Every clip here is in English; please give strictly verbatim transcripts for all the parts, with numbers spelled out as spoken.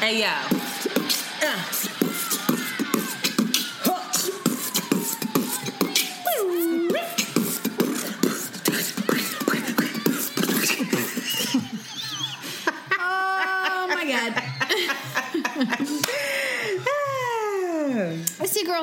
Hey, yo. Uh. Girl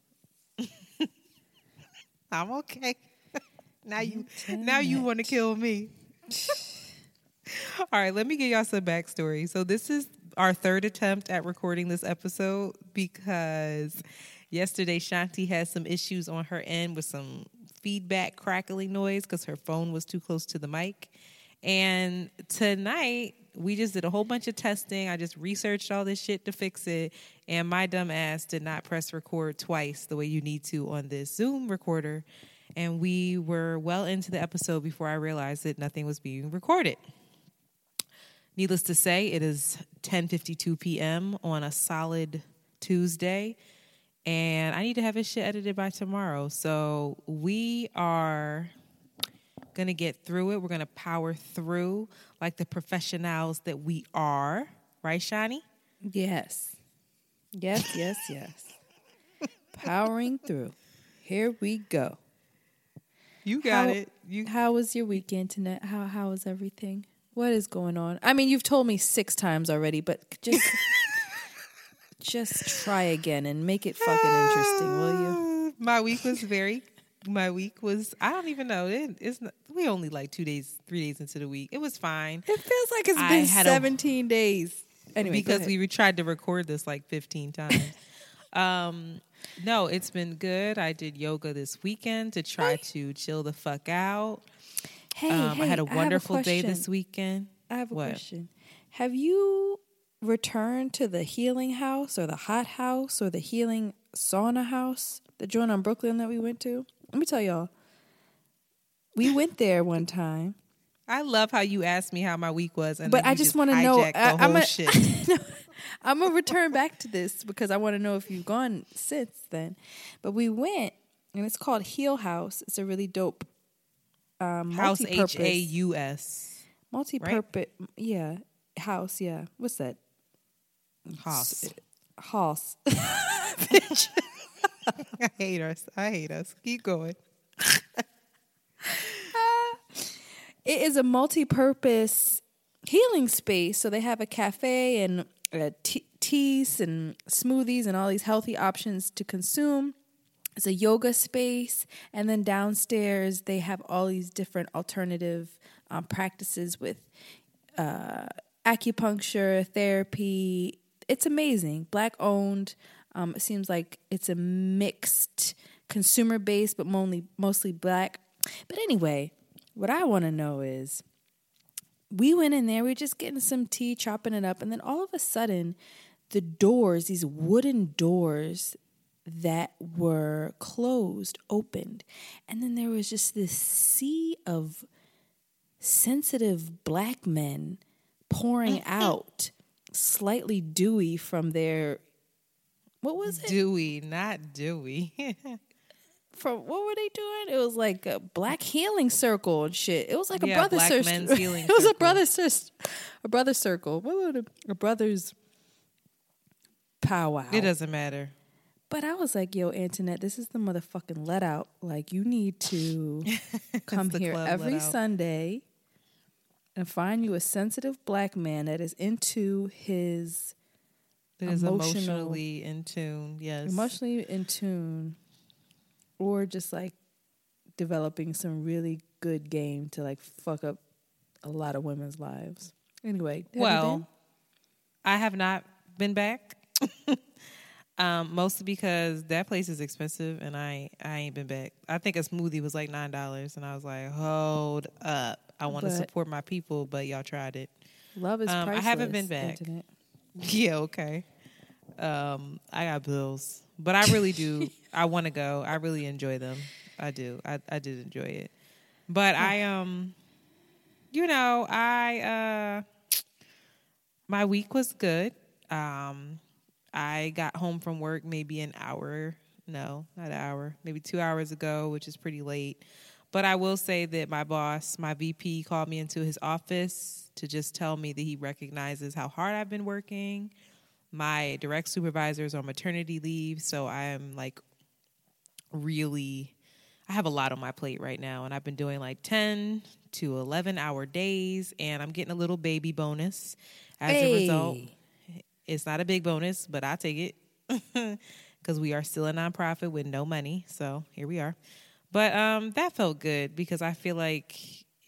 I'm okay. Now you now you want to kill me. All right, let me give y'all some backstory. So this is our third attempt at recording this episode because yesterday Shanti had some issues on her end with some feedback crackling noise because her phone was too close to the mic. And tonight we just did a whole bunch of testing. I just researched all this shit to fix it. And my dumb ass did not press record twice the way you need to on this Zoom recorder. And we were well into the episode before I realized that nothing was being recorded. Needless to say, it is ten fifty-two p.m. on a solid Tuesday. And I need to have this shit edited by tomorrow. So we are going to get through it. We're going to power through like the professionals that we are. Right, Shani? Yes. Yes, yes, yes. Powering through. Here we go. You got how, it. You... How was your weekend tonight? How how was everything? What is going on? I mean, you've told me six times already, but just just try again and make it fucking interesting, will you? My week was very My week was, I don't even know. It, it's not, we only like two days, three days into the week. It was fine. It feels like it's I been seventeen a, days. Anyway, because we tried to record this like fifteen times. um, no, it's been good. I did yoga this weekend to try hey. to chill the fuck out. Hey, um, hey I had a wonderful a day this weekend. I have a what? question. Have you returned to the Healing Haus or the Hot Haus or the Healing Sauna Haus, the joint on Brooklyn that we went to? Let me tell y'all, we went there one time. I love how you asked me how my week was. And but I just want to know. I, I'm going no, to return back to this because I want to know if you've gone since then. But we went, and it's called Heal Haus. It's a really dope um, Haus, multi-purpose. H A U S. Multi-purpose. Right? Yeah. Haus, yeah. What's that? Haus. Haus. Bitch. I hate us. I hate us. Keep going. uh, it is a multi-purpose healing space. So they have a cafe and uh, t- teas and smoothies and all these healthy options to consume. It's a yoga space. And then downstairs, they have all these different alternative um, practices with uh, acupuncture, therapy. It's amazing. Black-owned. Um, it seems like it's a mixed consumer base, but mostly, mostly black. But anyway, what I want to know is we went in there, we were just getting some tea, chopping it up. And then all of a sudden, the doors, these wooden doors that were closed, opened. And then there was just this sea of sensitive black men pouring out, slightly dewy from their... What was it? Dewy, not Dewey. From what were they doing? It was like a black healing circle and shit. It was like yeah, a brother circle. Black men's healing circle. It was a brother sister, a brother circle. What would a, a brother's powwow? It doesn't matter. But I was like, yo, Antoinette, this is the motherfucking let out. Like, you need to come here every Sunday and find you a sensitive black man that is into his. It is Emotional, emotionally in tune, yes. Emotionally in tune, or just like developing some really good game to like fuck up a lot of women's lives. Anyway, have well, you been? I have not been back, um, mostly because that place is expensive, and I I ain't been back. I think a smoothie was like nine dollars, and I was like, hold up, I want to support my people, but y'all tried it. Love is um, priceless. I haven't been back. Internet. Yeah, okay. Um, I got bills, but I really do. I want to go. I really enjoy them. I do. I, I did enjoy it, but I um, you know, I uh, my week was good. Um, I got home from work maybe an hour. No, not an hour. Maybe two hours ago, which is pretty late. But I will say that my boss, my V P, called me into his office to just tell me that he recognizes how hard I've been working. My direct supervisor is on maternity leave, so I am like really, I have a lot on my plate right now. And I've been doing like ten to eleven hour days, and I'm getting a little baby bonus as hey. a result. It's not a big bonus, but I take it because we are still a nonprofit with no money. So here we are. But um, that felt good because I feel like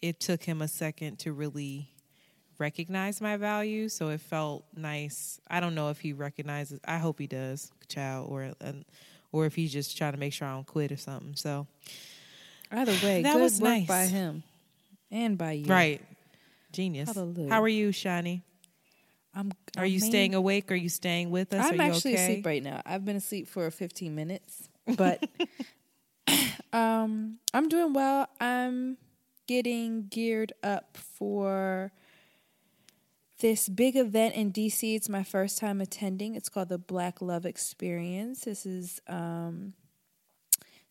it took him a second to really recognize my value. So it felt nice. I don't know if he recognizes. I hope he does, child, or or if he's just trying to make sure I don't quit or something. So either way, that good was work nice by him and by you. Right. Genius. Hallelujah. How are you, Shani? I'm, are I you mean, staying awake? Are you staying with us? I'm are you actually okay? asleep right now. I've been asleep for fifteen minutes, but um, I'm doing well. I'm getting geared up for this big event in D C. It's my first time attending. It's called the Black Love Experience. This is um,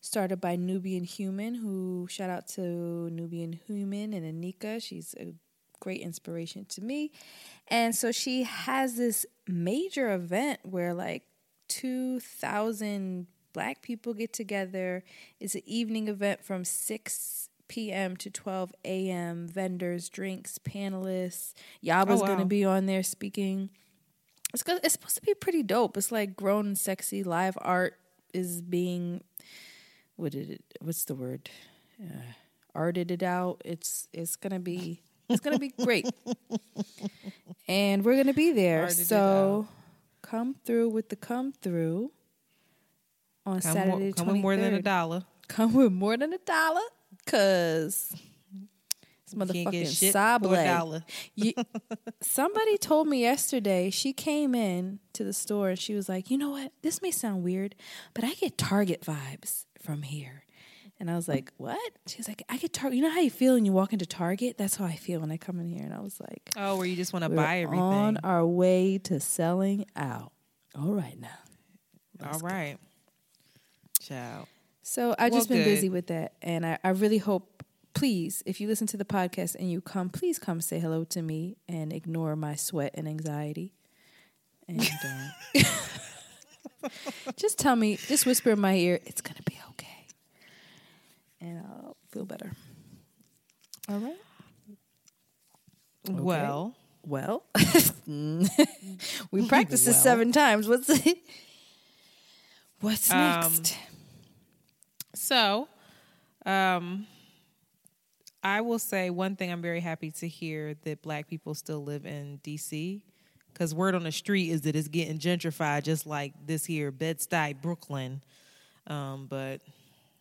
started by Nubian Human, who shout out to Nubian Human and Anika. She's a great inspiration to me. And so she has this major event where like two thousand black people get together. It's an evening event from six p.m. to twelve a.m. Vendors, drinks, panelists. Yaba's oh, wow. going to be on there speaking. It's, gonna, it's supposed to be pretty dope. It's like grown and sexy. Live art is being, what did it, what's the word? Uh, arted it out. It's, it's going to be... It's going to be great. And we're going to be there. So come through with the come through on come Saturday more, come twenty-third. With more than a dollar. Come with more than a dollar because this motherfucking Sable. You, somebody told me yesterday, she came in to the store and she was like, you know what? This may sound weird, but I get Target vibes from here. And I was like, what? She was like, I get Target. You know how you feel when you walk into Target? That's how I feel when I come in here. And I was like, oh, where you just want to buy everything. On our way to selling out. All right now. Let's All right. Go. Ciao. So I've well, just been good. busy with that. And I, I really hope, please, if you listen to the podcast and you come, please come say hello to me and ignore my sweat and anxiety. And uh, just tell me, just whisper in my ear, it's going to be okay. And I'll feel better. All right. Okay. Well. Well. We practiced well. this seven times. What's it? What's next? Um, so, um, I will say one thing I'm very happy to hear that black people still live in D C because word on the street is that it's getting gentrified just like this here, Bed-Stuy, Brooklyn. Um, but...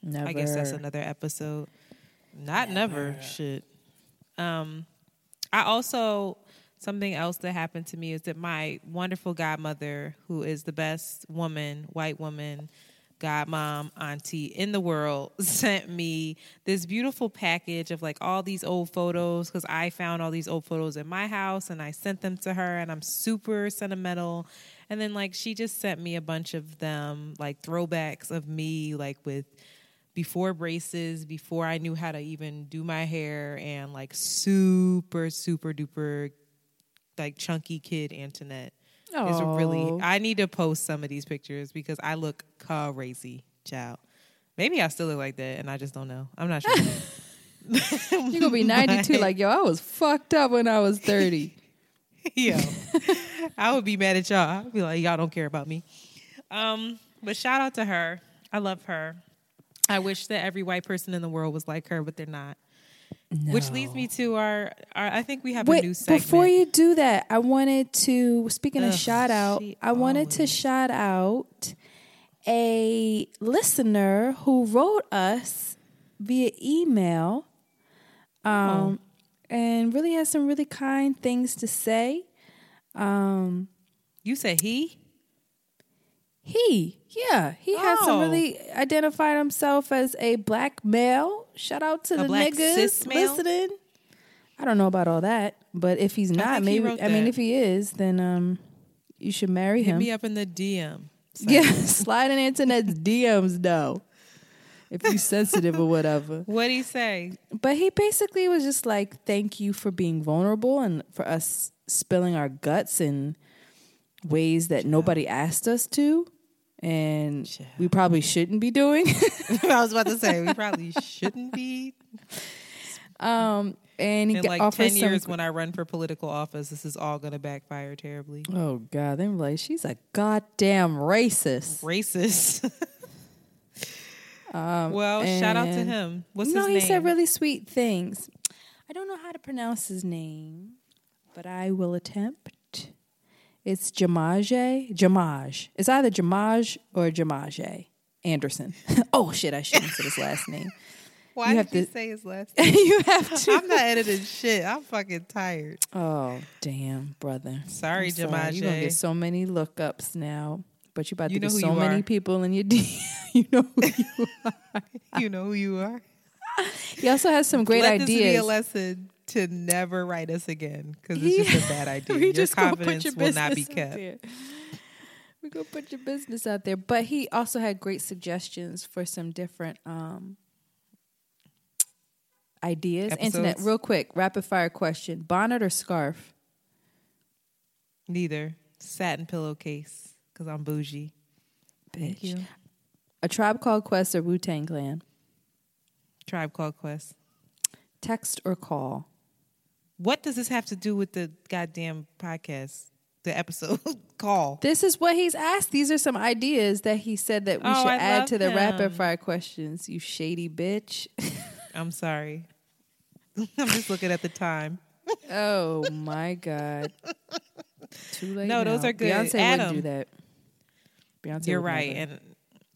Never. I guess that's another episode. Not never, never shit. Um, I also, something else that happened to me is that my wonderful godmother, who is the best woman, white woman, godmom, auntie in the world, sent me this beautiful package of like all these old photos because I found all these old photos in my house and I sent them to her and I'm super sentimental. And then like she just sent me a bunch of them, like throwbacks of me, like with... before braces, before I knew how to even do my hair, and like super, super duper, like chunky kid Antoinette. Oh, is really. I need to post some of these pictures because I look crazy, child. Maybe I still look like that, and I just don't know. I'm not sure. You're gonna be ninety-two, like yo. I was fucked up when I was thirty. Yo, I would be mad at y'all. I'd be like, y'all don't care about me. Um, but shout out to her. I love her. I wish that every white person in the world was like her, but they're not. No. Which leads me to our, our I think we have Wait, a new segment. Before you do that, I wanted to, speaking Ugh, of shout out, I always. wanted to shout out a listener who wrote us via email um, oh. and really has some really kind things to say. Um, you said he? He, yeah, he oh. has some really identified himself as a black male. Shout out to a the niggas listening. I don't know about all that, but if he's not, I maybe he I mean, if he is, then um, you should marry him. Hit me up in the D M. So. Yeah, sliding into Ned's D Ms though. If you're sensitive or whatever. What'd he say? But he basically was just like, thank you for being vulnerable and for us spilling our guts in ways that Chill. nobody asked us to. And Chill. we probably shouldn't be doing. I was about to say, we probably shouldn't be. Um, and he In like offers ten years some... when I run for political office, this is all going to backfire terribly. Oh, God. They're like, she's a goddamn racist. Racist. Um, well, and shout out to him. What's his name? No, he said really sweet things. I don't know how to pronounce his name, but I will attempt. It's Jamaji. Jamaj. It's either Jamaj or Jamaji Anderson. Oh, shit, I shouldn't say his last name. Why did you say his last name? You have to. I'm not editing shit. I'm fucking tired. Oh, damn, brother. Sorry, Jamaji. You're going to get so many lookups now. But you're about you to get so many are. people in your D M. You know who you are. You know who you are. He also has some great Let ideas. Let this be a lesson to never write us again, because it's just a bad idea. Your just confidence your will not be kept. We're going to put your business out there. But he also had great suggestions for some different um, ideas. Episodes? Internet, real quick, rapid fire question. Bonnet or scarf? Neither. Satin pillowcase. Because I'm bougie. Bitch. A Tribe Called Quest or Wu-Tang Clan? Tribe Called Quest. Text or call? What does this have to do with the goddamn podcast, the episode? Call. This is what he's asked. These are some ideas that he said that we oh, should I add to the him. rapid fire questions, you shady bitch. I'm sorry. I'm just looking at the time. Oh, my God. Too late. No, now. Those are good. Beyonce Adam. wouldn't do that. Beyonce You're right, never.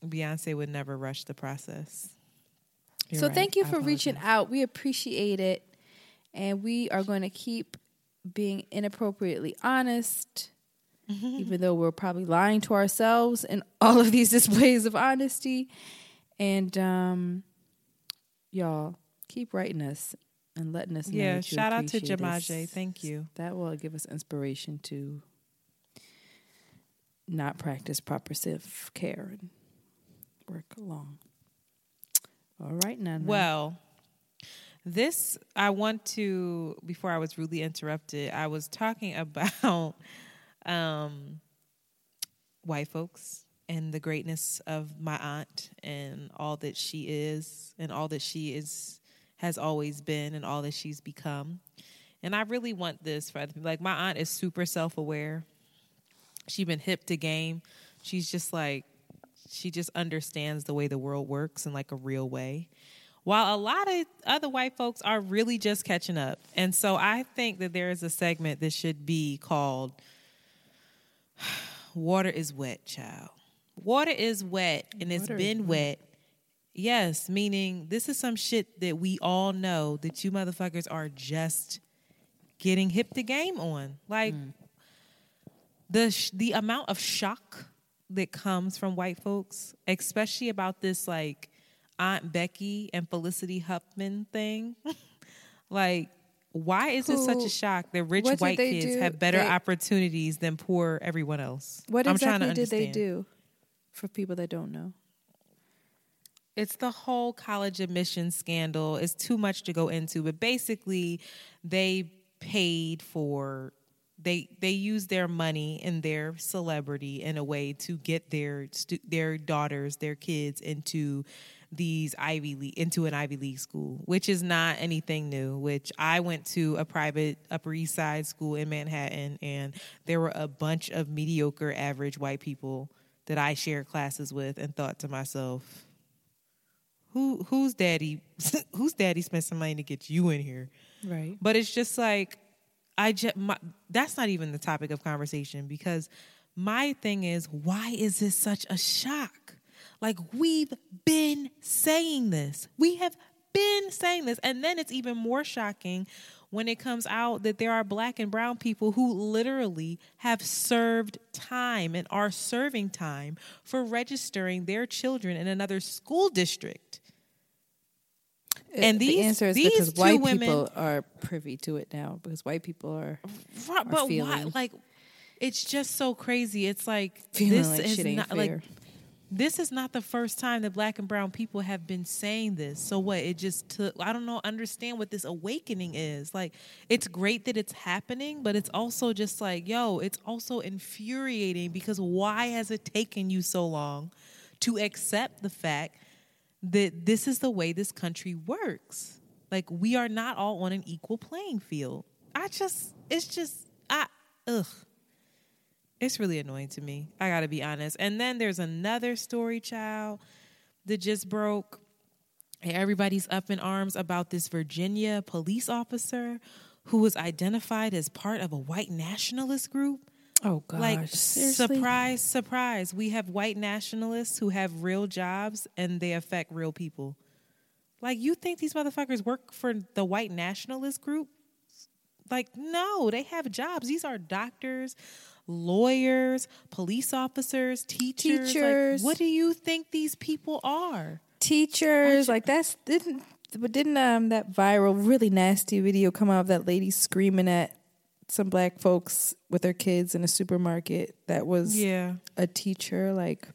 and Beyonce would never rush the process. You're so right. Thank you for reaching out. We appreciate it, and we are going to keep being inappropriately honest, even though we're probably lying to ourselves in all of these displays of honesty. And um, y'all, keep writing us and letting us know. Yeah, that you shout out to Jamaji. Us. Thank you. That will give us inspiration to not practice proper self care and work along. All right, Nana. Well, this, I want to, before I was rudely interrupted, I was talking about um, white folks and the greatness of my aunt and all that she is and all that she is. has always been and all that she's become. And I really want this for other people. Like, my aunt is super self-aware. She's been hip to game. She's just like, she just understands the way the world works in like a real way. While a lot of other white folks are really just catching up. And so I think that there is a segment that should be called Water is Wet, Child. Water is wet, and it's Water been wet. Yes, meaning this is some shit that we all know that you motherfuckers are just getting hip to game on. Like, mm. the sh- the amount of shock that comes from white folks, especially about this, like, Aunt Becky and Felicity Huffman thing. Like, why is Who, it such a shock that rich white kids do? have better they, opportunities than poor everyone else? What I'm exactly trying to understand. Did they do for people that don't know? It's the whole college admissions scandal. It's too much to go into. But basically, they paid for, they they used their money and their celebrity in a way to get their stu- their daughters, their kids into these Ivy League, into an Ivy League school, which is not anything new, which I went to a private Upper East Side school in Manhattan, and there were a bunch of mediocre average white people that I shared classes with and thought to myself, Who who's daddy? Who's daddy spent some money to get you in here? Right. But it's just like I just my, that's not even the topic of conversation, because my thing is, why is this such a shock? Like, we've been saying this. We have been saying this, and then it's even more shocking when it comes out that there are black and brown people who literally have served time and are serving time for registering their children in another school district. And these, the answer is these because two white women, people are privy to it now because white people are, right, are but feeling. Why, like, it's just so crazy. It's like this like is not fair. Like this is not the first time that black and brown people have been saying this. So what? It just took. I don't know. Understand what this awakening is. Like, it's great that it's happening, but it's also just like, yo, it's also infuriating because why has it taken you so long to accept the fact that this is the way this country works? Like, we are not all on an equal playing field. I just, it's just, I, ugh. It's really annoying to me. I got to be honest. And then there's another story, child, that just broke. Everybody's up in arms about this Virginia police officer who was identified as part of a white nationalist group. Oh, gosh. Like, seriously? Surprise, surprise. We have white nationalists who have real jobs and they affect real people. Like, you think these motherfuckers work for the white nationalist group? Like, no, they have jobs. These are doctors, lawyers, police officers, teachers. teachers. Like, what do you think these people are? Teachers. Should- like, that's... Didn't, didn't um that viral, really nasty video come out of that lady screaming at some black folks with their kids in a supermarket that was yeah. a teacher? Like,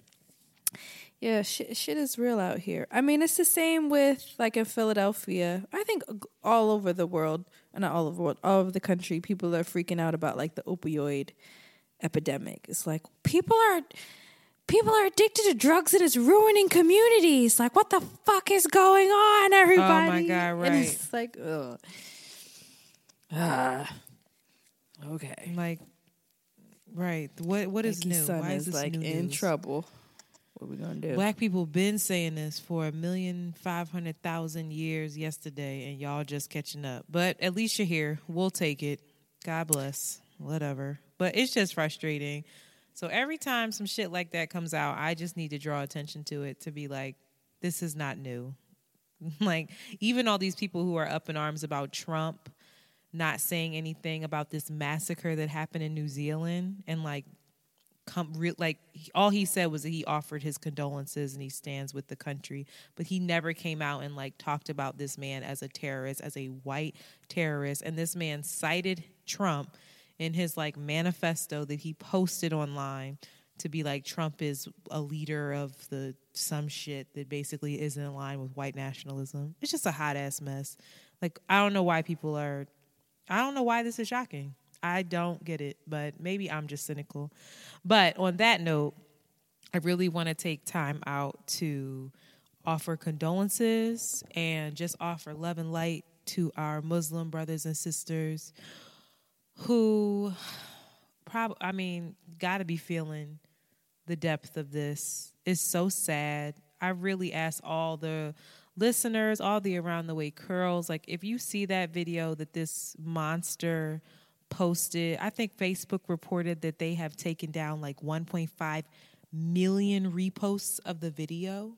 yeah, shit, shit is real out here. I mean, it's the same with, like, in Philadelphia. I think all over the world, not all over the world, all over the country, people are freaking out about, like, the opioid epidemic. It's like, people are people are addicted to drugs and it's ruining communities. Like, what the fuck is going on, everybody? Oh, my God, right. And it's like, ugh. Ah. Okay. Like, right. What What is Mickey's new? Son Why is, is this like new in news? Trouble? What are we going to do? Black people been saying this for a million five hundred thousand years yesterday, and y'all just catching up. But at least you're here. We'll take it. God bless. Whatever. But it's just frustrating. So every time some shit like that comes out, I just need to draw attention to it to be like, this is not new. Like, even all these people who are up in arms about Trump not saying anything about this massacre that happened in New Zealand, and like, come re- like all he said was that he offered his condolences and he stands with the country, but he never came out and like talked about this man as a terrorist, as a white terrorist. And this man cited Trump in his like manifesto that he posted online to be like, Trump is a leader of the some shit that basically isn't in line with white nationalism. It's just a hot ass mess. Like, I don't know why people are. I don't know why this is shocking. I don't get it, but maybe I'm just cynical. But on that note, I really want to take time out to offer condolences and just offer love and light to our Muslim brothers and sisters who probably, I mean, got to be feeling the depth of this. It's so sad. I really ask all the listeners, all the Around the Way curls, like, if you see that video that this monster posted, I think Facebook reported that they have taken down like one point five million reposts of the video,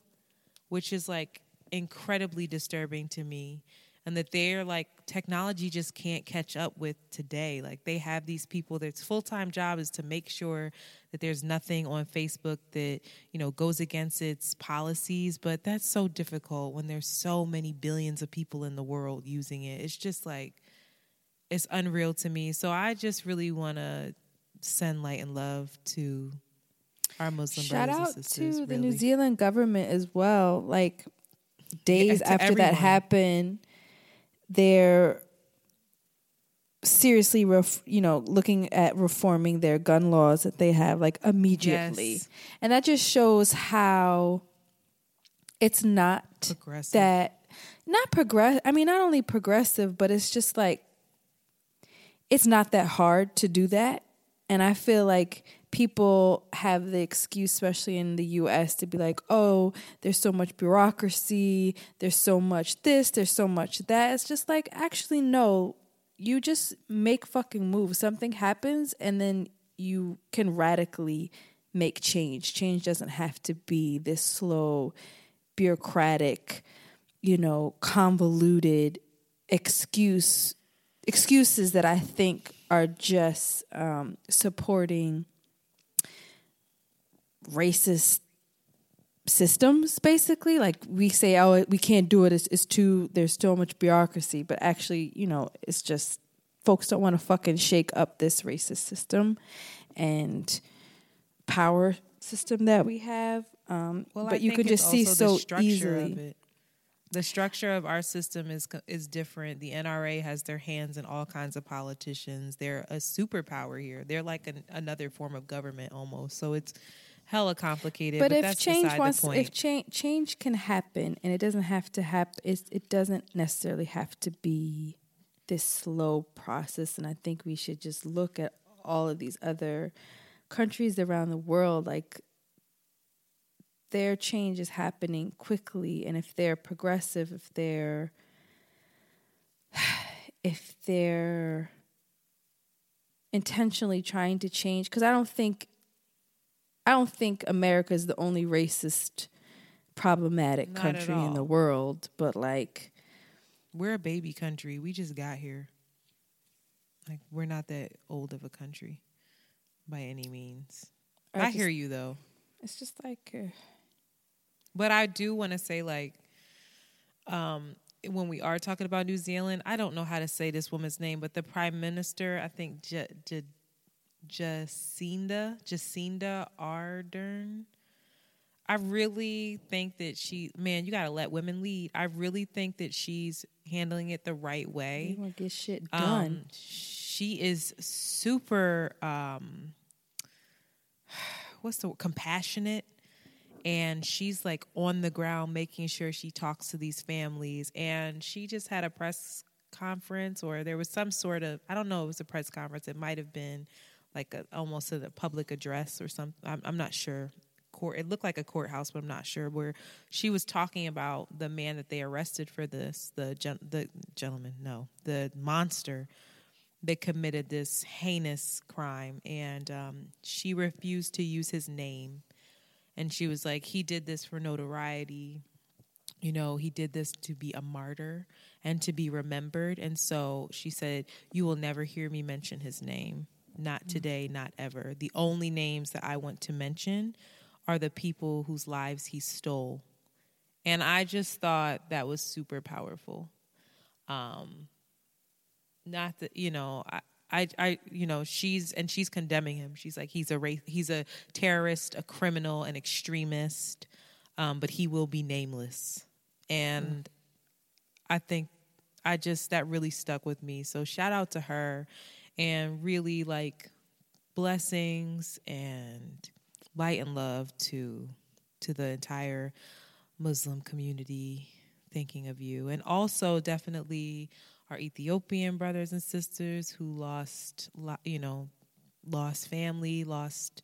which is like incredibly disturbing to me. And that they're like, technology just can't catch up with today. Like, they have these people, their full-time job is to make sure that there's nothing on Facebook that, you know, goes against its policies. But that's so difficult when there's so many billions of people in the world using it. It's just like, it's unreal to me. So I just really want to send light and love to our Muslim Shout brothers and sisters. Shout out to really. the New Zealand government as well. Like, days yeah, after everyone. that happened... They're seriously, ref- you know, looking at reforming their gun laws that they have, like, immediately. Yes. And that just shows how it's not progressive. that, not progress. I mean, not only progressive, but it's just like, it's not that hard to do that. And I feel like people have the excuse, especially in the U S, to be like, oh, there's so much bureaucracy, there's so much this, there's so much that. It's just like, actually, no, you just make fucking moves. Something happens and then you can radically make change. Change doesn't have to be this slow, bureaucratic, you know, convoluted excuse excuses that I think are just um, supporting racist systems, basically. Like we say, oh, we can't do it. It's, it's too, there's so much bureaucracy. But actually, you know, it's just folks don't want to fucking shake up this racist system and power system that we have. Um, well, but I you could just see so easily. Of it. The structure of our system is is different. The N R A has their hands in all kinds of politicians. They're a superpower here. They're like an, another form of government almost. So it's hella complicated. But, but if that's change wants, the point. if change change can happen, and it doesn't have to happen, it's, it doesn't necessarily have to be this slow process. And I think we should just look at all of these other countries around the world, like. Their change is happening quickly, and if they're progressive, if they're if they're intentionally trying to change, because I don't think I don't think America is the only racist, problematic Not country in the world. But like, we're a baby country. We just got here. Like, we're not that old of a country by any means. I, I just, hear you though. It's just like. Uh, But I do want to say, like, um, when we are talking about New Zealand, I don't know how to say this woman's name, but the prime minister, I think J- J- Jacinda, Jacinda Ardern, I really think that she, man, you got to let women lead. I really think that she's handling it the right way. You want to get shit done. Um, she is super, um, what's the word, compassionate. And she's, like, on the ground making sure she talks to these families. And she just had a press conference, or there was some sort of, I don't know, it was a press conference. It might have been, like, a, almost a public address or something. I'm, I'm not sure. Court. It looked like a courthouse, but I'm not sure. Where she was talking about the man that they arrested for this, the gen- the gentleman, no, the monster that committed this heinous crime. And um, she refused to use his name. And she was like, he did this for notoriety. You know, he did this to be a martyr and to be remembered. And so she said, you will never hear me mention his name. Not today, not ever. The only names that I want to mention are the people whose lives he stole. And I just thought that was super powerful. Um, not that, you know... I, I, I, you know, she's, and she's condemning him. She's like, he's a race, he's a terrorist, a criminal, an extremist, um, but he will be nameless. And mm. I think I just, that really stuck with me. So shout out to her, and really, like, blessings and light and love to, to the entire Muslim community, thinking of you. And also definitely our Ethiopian brothers and sisters who lost, you know, lost family, lost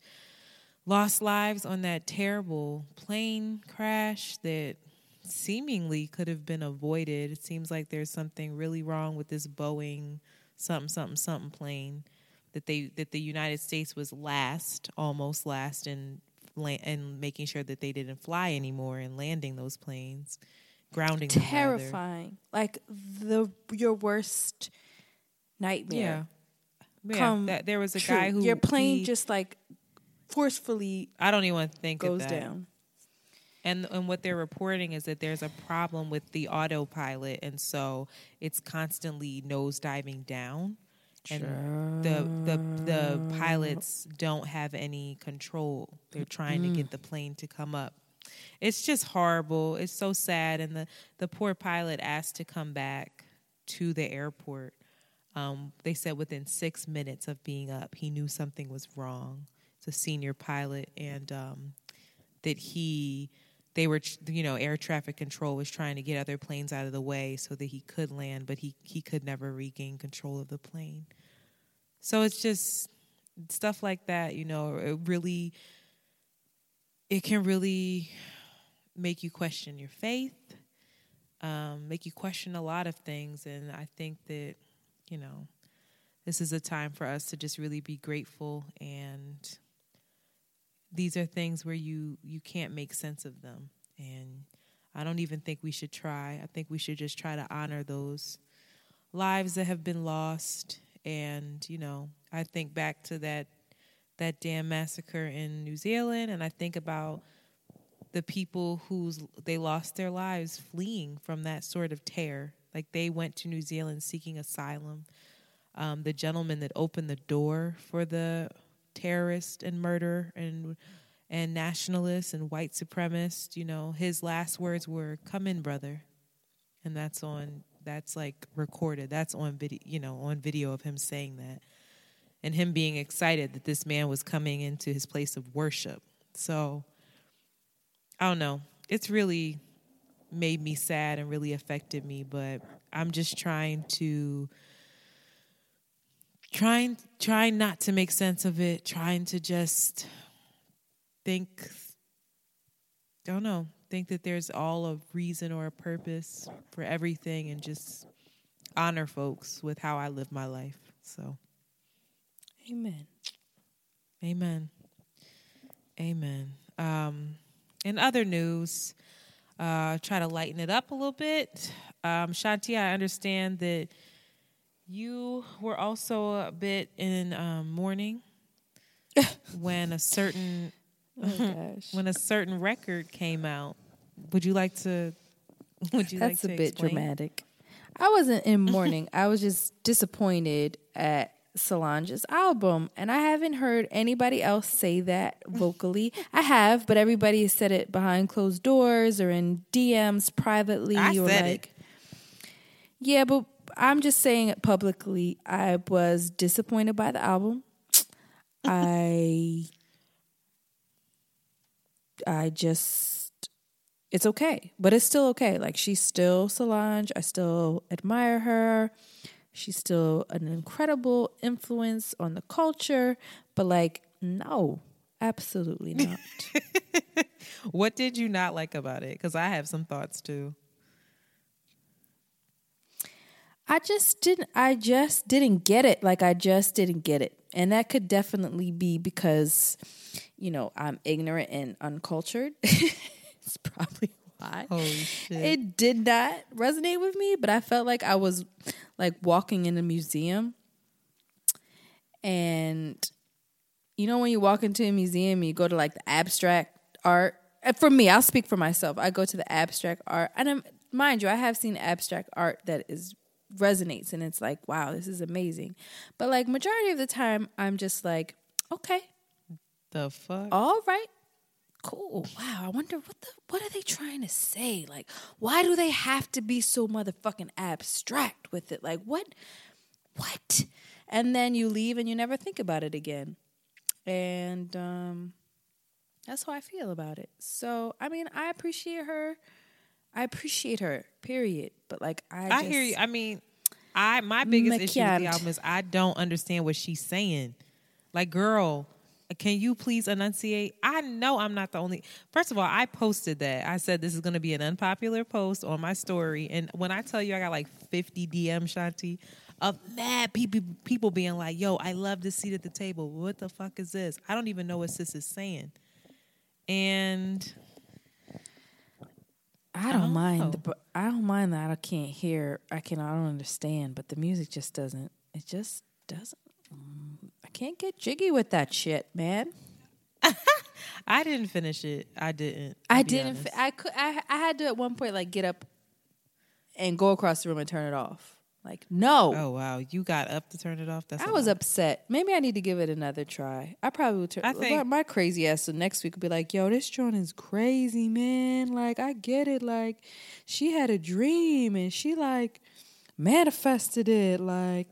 lost lives on that terrible plane crash that seemingly could have been avoided. It seems like there's something really wrong with this Boeing something, something, something plane that they that the United States was last, almost last in, in making sure that they didn't fly anymore and landing those planes. Grounding, terrifying, like the your worst nightmare. Yeah, yeah that, there was a true. guy who your plane he, just like forcefully. I don't even want to think goes of that. down. And and what they're reporting is that there's a problem with the autopilot, and so it's constantly nosediving down, and sure. the the the pilots don't have any control. They're trying mm. to get the plane to come up. It's just horrible. It's so sad. And the, the poor pilot asked to come back to the airport. Um, they said within six minutes of being up, he knew something was wrong. It's a senior pilot. And um, that he, they were, you know, air traffic control was trying to get other planes out of the way so that he could land, but he, he could never regain control of the plane. So it's just stuff like that, you know, it really... It can really make you question your faith, um, make you question a lot of things. And I think that, you know, this is a time for us to just really be grateful. And these are things where you, you can't make sense of them. And I don't even think we should try. I think we should just try to honor those lives that have been lost. And, you know, I think back to that that damn massacre in New Zealand, and I think about the people who they lost their lives fleeing from that sort of terror. Like, they went to New Zealand seeking asylum. Um, the gentleman that opened the door for the terrorist and murderer and and nationalist and white supremacist, you know, his last words were, "Come in, brother," and that's on. That's like recorded. That's on video. You know, on video of him saying that, and him being excited that this man was coming into his place of worship. So, I don't know. It's really made me sad and really affected me. But I'm just trying to. Trying, trying not to make sense of it. Trying to just think, don't know, think that there's all a reason or a purpose for everything, and just honor folks with how I live my life. So, amen, amen, amen. Um, in other news, uh, try to lighten it up a little bit. Um, Shanti, I understand that you were also a bit in um, mourning when a certain oh gosh. when a certain record came out. Would you like to? Would you That's like to? That's a bit explain? Dramatic. I wasn't in mourning. I was just disappointed at Solange's album, and I haven't heard anybody else say that vocally. I have, but everybody has said it behind closed doors or in D Ms privately. I or said like, it. Yeah, but. I'm just saying it publicly. I was disappointed by the album. I, I just, it's okay, but it's still okay. Like, she's still Solange. I still admire her. She's still an incredible influence on the culture. But like, no, absolutely not. What did you not like about it? Because I have some thoughts too. I just didn't, I just didn't get it. Like, I just didn't get it. And that could definitely be because, you know, I'm ignorant and uncultured. It's probably why. Holy shit. It did not resonate with me, but I felt like I was like walking in a museum. And, you know, when you walk into a museum, you go to like the abstract art. For me, I'll speak for myself. I go to the abstract art. And I'm, mind you, I have seen abstract art that is resonates and it's like, wow, this is amazing, but like majority of the time I'm just like, okay, the fuck, all right, cool, wow, I wonder what the what are they trying to say, like why do they have to be so motherfucking abstract with it, like what what and then you leave and you never think about it again. And um that's how I feel about it. So I mean, I appreciate her I appreciate her, period. But, like, I I just hear you. I mean, I my biggest McCant. issue with the album is I don't understand what she's saying. Like, girl, can you please enunciate? I know I'm not the only. First of all, I posted that. I said this is going to be an unpopular post on my story. And when I tell you I got, like, fifty D M, Shanti, of mad people, people being like, yo, I love this seat at the table. What the fuck is this? I don't even know what sis is saying. And I don't oh. mind the, I don't mind that I can't hear, I can I don't understand, but the music just doesn't, it just doesn't, I can't get jiggy with that shit, man. I didn't finish it. I didn't. I didn't fi- I could I I had to at one point like get up and go across the room and turn it off. Like, no. Oh wow, you got up to turn it off. That's I was lot. upset. Maybe I need to give it another try. I probably would turn. I think my crazy ass. So next week would be like, yo, this joint is crazy, man. Like, I get it. Like, she had a dream and she like manifested it. Like,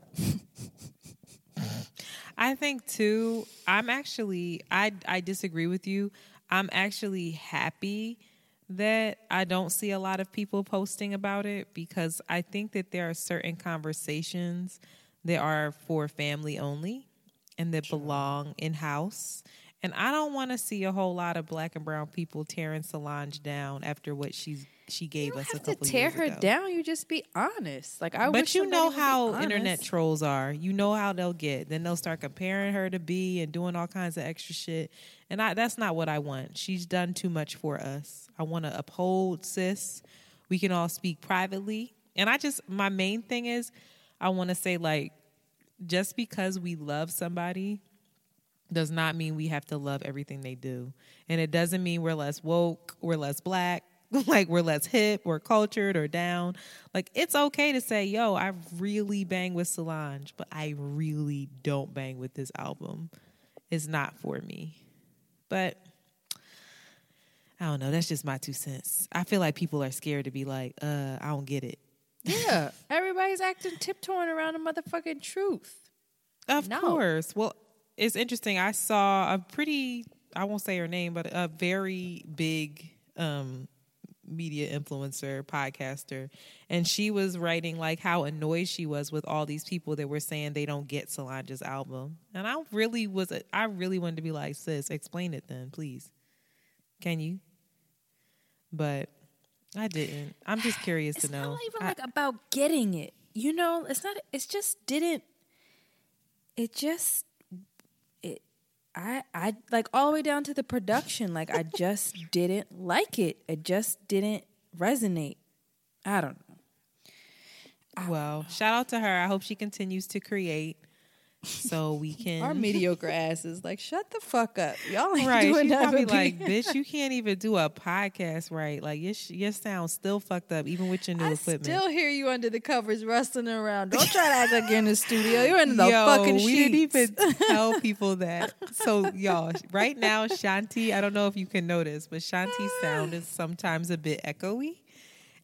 I think too. I'm actually. I I disagree with you. I'm actually happy that I don't see a lot of people posting about it, because I think that there are certain conversations that are for family only and that belong in-house. And I don't want to see a whole lot of black and brown people tearing Solange down after what she's she gave us a couple years ago. You don't have to tear her down. You just be honest. Like I wish. But you know how internet trolls are. You know how they'll get. Then they'll start comparing her to B and doing all kinds of extra shit. And I, that's not what I want. She's done too much for us. I want to uphold sis. We can all speak privately. And I just, my main thing is, I want to say, like, just because we love somebody does not mean we have to love everything they do. And it doesn't mean we're less woke, we're less black, like we're less hip or cultured or down. Like, it's okay to say, yo, I really bang with Solange, but I really don't bang with this album. It's not for me. But I don't know. That's just my two cents. I feel like people are scared to be like, uh, I don't get it. Yeah. Everybody's acting tiptoeing around the motherfucking truth. Of no. course. Well, it's interesting. I saw a pretty, I won't say her name, but a very big um, media influencer, podcaster. And she was writing like how annoyed she was with all these people that were saying they don't get Solange's album. And I really was, I really wanted to be like, sis, explain it then, please. Can you? But I didn't. I'm just curious it's to know. It's not even I, like about getting it. You know, it's not, it's just didn't, it just, it, I, I, like all the way down to the production, like I just didn't like it. It just didn't resonate. I don't know. I well, don't know. Shout out to her. I hope she continues to create so we can. Our mediocre asses, like, shut the fuck up. Y'all ain't right. doing nothing. Probably like, bitch, you can't even do a podcast right. Like, your, your sound's still fucked up, even with your new I equipment. I still hear you under the covers rustling around. Don't try to act like you're in the studio. You're in the Yo, fucking sheets. We didn't even tell people that. So, y'all, right now, Shanti, I don't know if you can notice, but Shanti's sound is sometimes a bit echoey.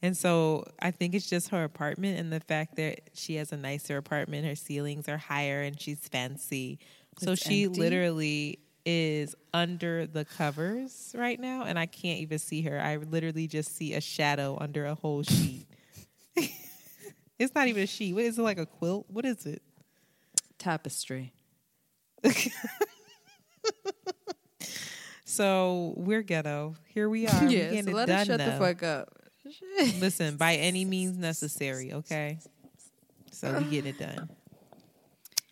And so I think it's just her apartment and the fact that she has a nicer apartment. Her ceilings are higher and she's fancy. It's so she empty. Literally is under the covers right now. And I can't even see her. I literally just see a shadow under a whole sheet. It's not even a sheet. What is it, like a quilt? What is it? Tapestry. So we're ghetto. Here we are. Yeah, we so let us shut now. the fuck up. Listen, by any means necessary, okay? So we get it done.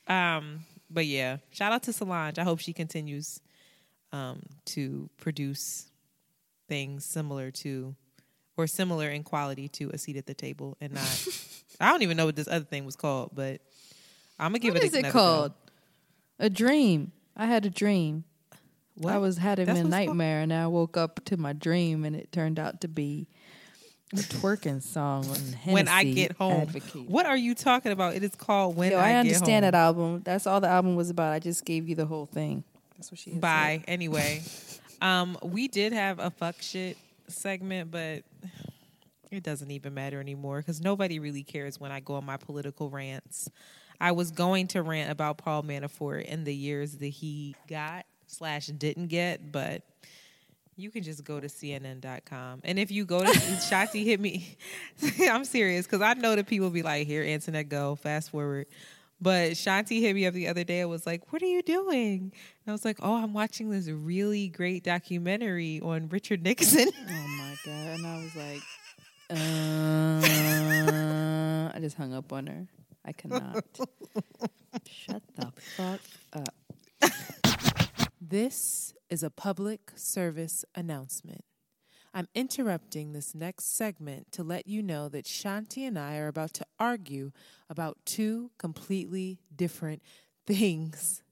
Um, but yeah, shout out to Solange. I hope she continues um, to produce things similar to, or similar in quality to, A Seat at the Table, and not. I don't even know what this other thing was called, but I'm gonna give what it. What is it called? Go. A dream. I had a dream. What? I was had a nightmare, and I woke up to my dream, and it turned out to be. A twerking song on When I Get Home. Advocate. What are you talking about? It is called When Yo, I, I Get Home. I understand that album. That's all the album was about. I just gave you the whole thing. That's what she is. Bye. Said. Anyway, um, we did have a fuck shit segment, but it doesn't even matter anymore because nobody really cares when I go on my political rants. I was going to rant about Paul Manafort and the years that he got slash didn't get, but... You can just go to C N N dot com. And if you go to Shanti, hit me. I'm serious, because I know that people be like, here, internet, go, fast forward. But Shanti hit me up the other day and was like, what are you doing? And I was like, oh, I'm watching this really great documentary on Richard Nixon. Oh, my God. And I was like, uh, I just hung up on her. I cannot. Shut the fuck up. This is a public service announcement. I'm interrupting this next segment to let you know that Shanti and I are about to argue about two completely different things.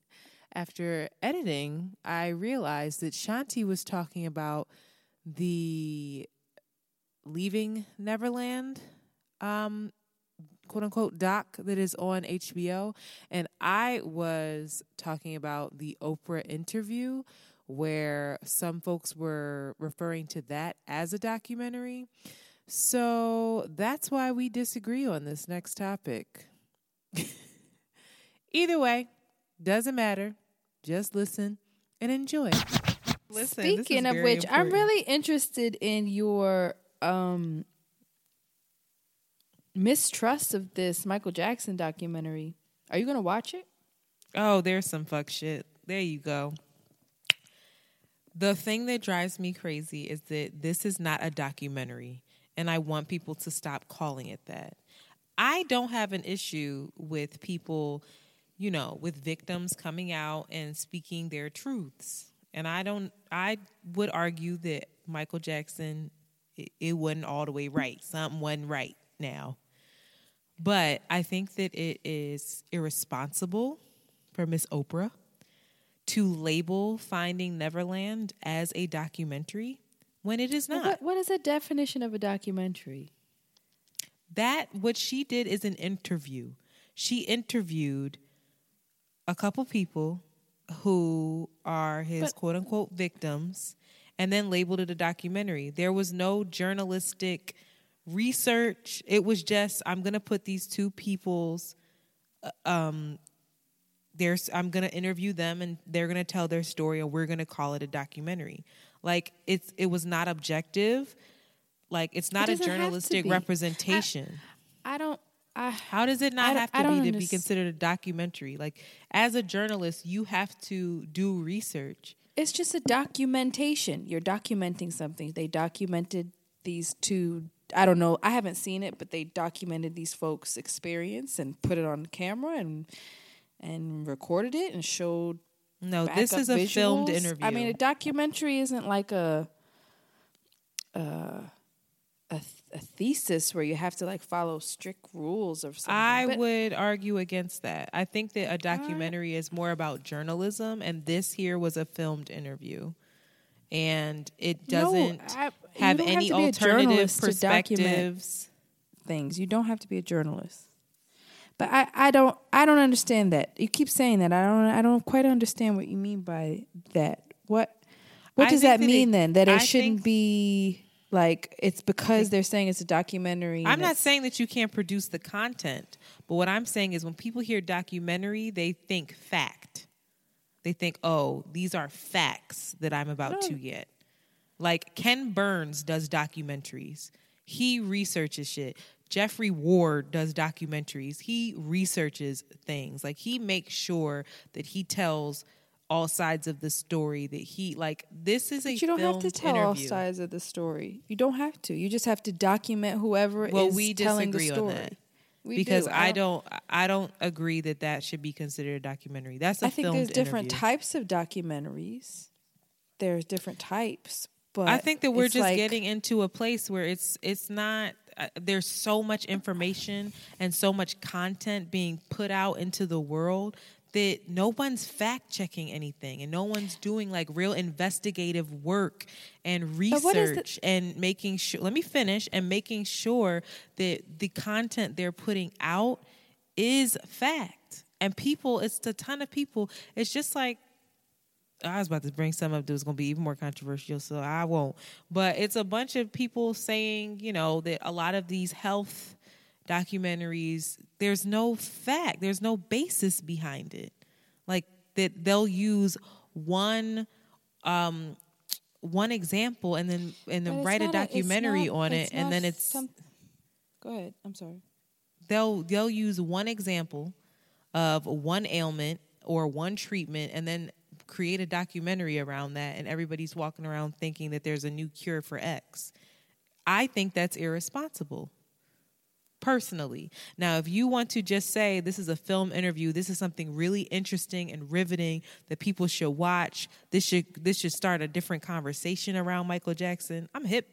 After editing, I realized that Shanti was talking about the Leaving Neverland, um, quote-unquote, doc that is on H B O, and I was talking about the Oprah interview, where some folks were referring to that as a documentary. So that's why we disagree on this next topic. Either way, doesn't matter. Just listen and enjoy. Listen, Speaking of which, important. I'm really interested in your um, mistrust of this Michael Jackson documentary. Are you going to watch it? Oh, there's some fuck shit. There you go. The thing that drives me crazy is that this is not a documentary, and I want people to stop calling it that. I don't have an issue with people, you know, with victims coming out and speaking their truths. And I don't, I would argue that Michael Jackson, it, it wasn't all the way right. Something wasn't right now. But I think that it is irresponsible for Miss Oprah to label Finding Neverland as a documentary when it is not. What, what is the definition of a documentary? That, what she did is an interview. She interviewed a couple people who are his but, quote-unquote victims and then labeled it a documentary. There was no journalistic research. It was just, I'm going to put these two people's... Um, There's, I'm going to interview them and they're going to tell their story and we're going to call it a documentary. Like, it's it was not objective. Like, it's not it a journalistic representation. I, I don't... I, How does it not I, have to I be to understand. be considered a documentary? Like, as a journalist, you have to do research. It's just a documentation. You're documenting something. They documented these two... I don't know. I haven't seen it, but they documented these folks' experience and put it on camera and... and recorded it and showed. No, this is a visuals. filmed interview. I mean, a documentary isn't like a uh, a, th- a thesis where you have to like follow strict rules or something. I but would argue against that. I think that a documentary uh, is more about journalism, and this here was a filmed interview, and it doesn't no, I, have any have alternative perspectives. Things you don't have to be a journalist. But I, I don't I don't understand that. You keep saying that. I don't I don't quite understand what you mean by that. What what does that, that mean it, then? That it I shouldn't be like it's because they're saying it's a documentary. I'm not saying that you can't produce the content, but what I'm saying is when people hear documentary, they think fact. They think, oh, these are facts that I'm about to get. Like Ken Burns does documentaries. He researches shit. Jeffrey Ward does documentaries. He researches things. Like, he makes sure that he tells all sides of the story that he, like, this is a filmed interview. But you don't have to tell all sides of the story. You don't have to. You just have to document whoever is telling the story. Well, we disagree on that. We do. Because I don't, I don't agree that that should be considered a documentary. That's a filmed interview. I think there's different types of documentaries. There's different types. But I think that we're just like, getting into a place where it's it's not... Uh, there's so much information and so much content being put out into the world that no one's fact-checking anything and no one's doing, like, real investigative work and research the- and making sure... Let me finish. And making sure that the content they're putting out is fact. And people, it's a ton of people. It's just like... I was about to bring some up that was going to be even more controversial, so I won't. But it's a bunch of people saying, you know, that a lot of these health documentaries, there's no fact, there's no basis behind it. Like, that they'll use one um, one example and then and then write a documentary a, on not, it, and then it's... Some, go ahead, I'm sorry. They'll They'll use one example of one ailment or one treatment, and then... create a documentary around that, and everybody's walking around thinking that there's a new cure for X. I think that's irresponsible, personally. Now, if you want to just say this is a film interview, this is something really interesting and riveting that people should watch, this should this should start a different conversation around Michael Jackson, I'm hip.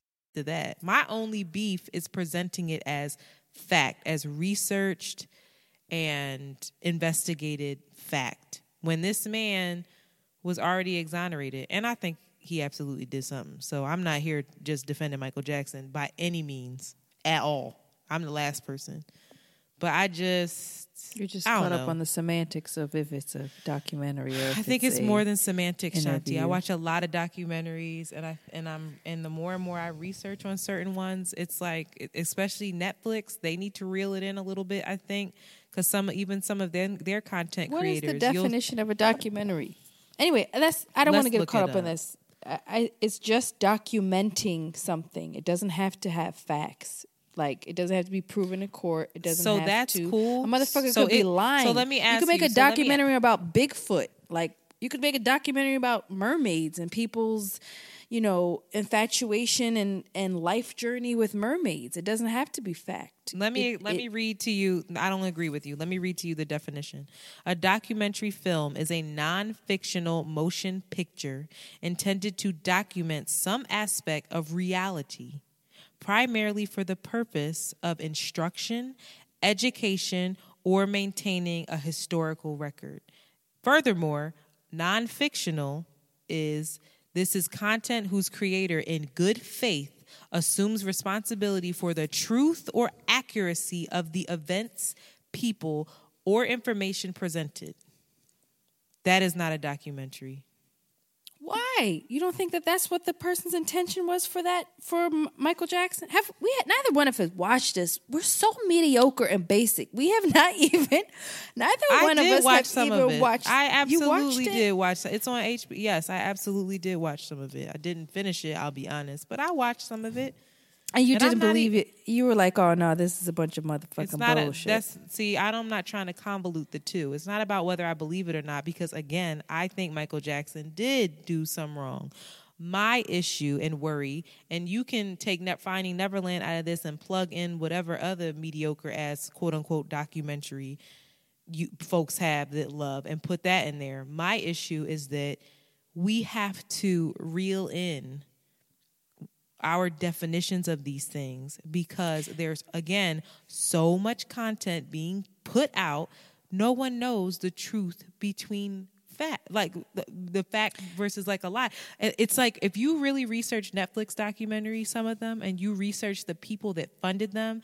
To that, my only beef is presenting it as fact, as researched and investigated fact, when this man was already exonerated, and I think he absolutely did something. So I'm not here just defending Michael Jackson by any means at all. I'm the last person, but I just you're just I caught up know. on the semantics of if it's a documentary. Or if I think it's, it's more than semantics, interview. Shanti. I watch a lot of documentaries, and I and I'm and the more and more I research on certain ones, it's like especially Netflix, they need to reel it in a little bit. I think because some even some of them, their content what creators. What is the definition of a documentary? Anyway, that's I don't want to get caught up on this. I, I, it's just documenting something. It doesn't have to have facts. Like, it doesn't have to be proven in court. It doesn't have to. So that's cool. A motherfucker could be lying. So let me ask you. You could make a documentary about Bigfoot. Like, you could make a documentary about mermaids and people's, you know, infatuation and, and life journey with mermaids. It doesn't have to be fact. Let me let me read to you. I don't agree with you. Let me read to you the definition. A documentary film is a non-fictional motion picture intended to document some aspect of reality, primarily for the purpose of instruction, education, or maintaining a historical record. Furthermore, non-fictional is, this is content whose creator in good faith assumes responsibility for the truth or accuracy of the events, people, or information presented. That is not a documentary. Why? You don't think that that's what the person's intention was for that, for Michael Jackson? Have we had, neither one of us watched this. We're so mediocre and basic. We have not even, neither I one of us watch have some even of it. watched I absolutely watched did it? watch it. It's on H B O. Yes, I absolutely did watch some of it. I didn't finish it, I'll be honest, but I watched some of it. And you and didn't believe even, it. You were like, oh, no, this is a bunch of motherfucking it's not bullshit. A, that's, see, I don't, I'm not trying to convolute the two. It's not about whether I believe it or not because, again, I think Michael Jackson did do some wrong. My issue and worry, and you can take ne- Finding Neverland out of this and plug in whatever other mediocre-ass, quote-unquote, documentary you folks have that love and put that in there. My issue is that we have to reel in our definitions of these things because there's, again, so much content being put out. No one knows the truth between fact, like the, the fact versus like a lie. It's like if you really research Netflix documentaries, some of them, and you research the people that funded them,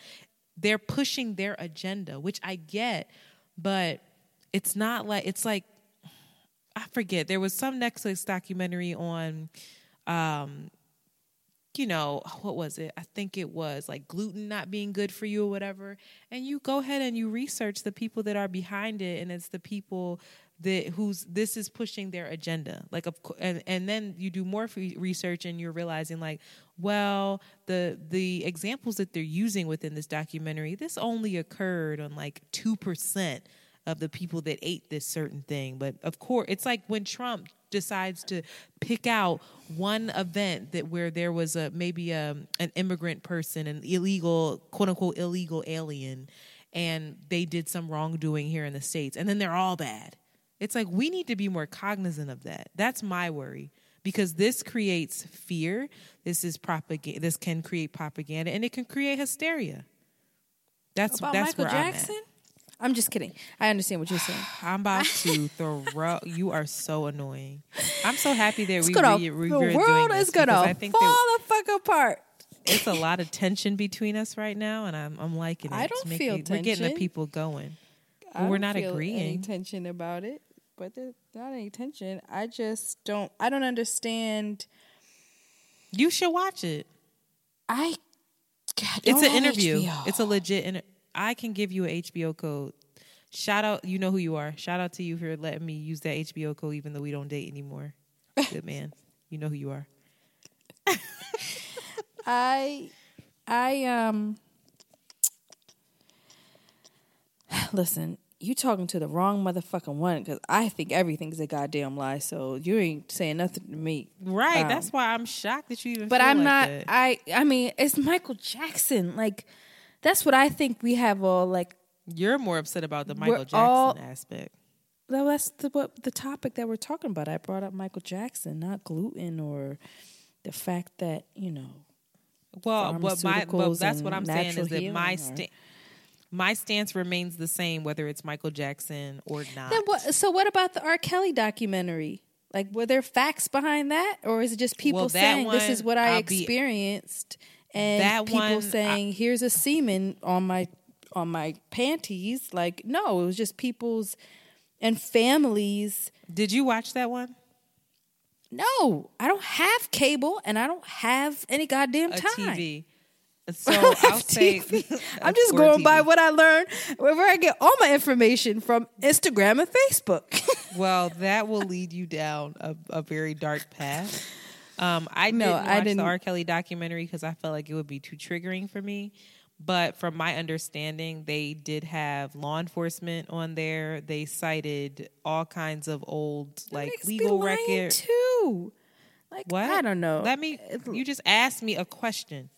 they're pushing their agenda, which I get, but it's not like, it's like, I forget, there was some Netflix documentary on, um, you know, what was it? I think it was like gluten not being good for you or whatever. And you go ahead and you research the people that are behind it, and it's the people that who's this is pushing their agenda. Like, of and and then you do more research, and you're realizing like, well, the the examples that they're using within this documentary, this only occurred on like two percent of the people that ate this certain thing. But of course, it's like when Trump decides to pick out one event that where there was a maybe a, an immigrant person, an illegal, quote unquote, illegal alien, and they did some wrongdoing here in the States, and then they're all bad. It's like we need to be more cognizant of that. That's my worry. Because this creates fear. This is propaganda. This can create propaganda, and it can create hysteria. That's About that's Michael where Jackson? I'm at. I'm just kidding. I understand what you're saying. I'm about to throw... You are so annoying. I'm so happy that it's we gonna, re- re- the we're doing this. The world is going to fall the fuck apart. It's a lot of tension between us right now, and I'm I'm liking it. I don't feel it, tension. We're getting the people going. I we're don't not feel agreeing. Any tension about it, but there's not any tension. I just don't... I don't understand... You should watch it. I... I it's an interview. H B O. It's a legit interview. I can give you an H B O code. Shout out, you know who you are. Shout out to you for letting me use that H B O code even though we don't date anymore. Good man. You know who you are. I, I, um, listen, you talking to the wrong motherfucking one, because I think everything's a goddamn lie, so you ain't saying nothing to me. Right, um, that's why I'm shocked that you even But feel I'm like not, that. I, I mean, it's Michael Jackson. Like, that's what I think we have all, like. You're more upset about the Michael Jackson all, aspect. Well, that's the, what, the topic that we're talking about. I brought up Michael Jackson, not gluten or the fact that, you know, well, but my, but that's what I'm saying is that my sta- my stance remains the same, whether it's Michael Jackson or not. Then what, so what about the R. Kelly documentary? Like, were there facts behind that? Or is it just people well, saying, one, this is what I I'll experienced? Be, and that people one, saying, I, here's a semen on my on my panties. Like, no, it was just people's and families. Did you watch that one? No, I don't have cable, and I don't have any goddamn time. T V. So I'll say, I'm just going T V. By what I learn, where I get all my information from Instagram and Facebook. Well, that will lead you down a, a very dark path. Um, I no, didn't watch I didn't. the R. Kelly documentary because I felt like it would be too triggering for me. But from my understanding, they did have law enforcement on there. They cited all kinds of old, like, legal records too. Like, what? I don't know. Let me. You just asked me a question.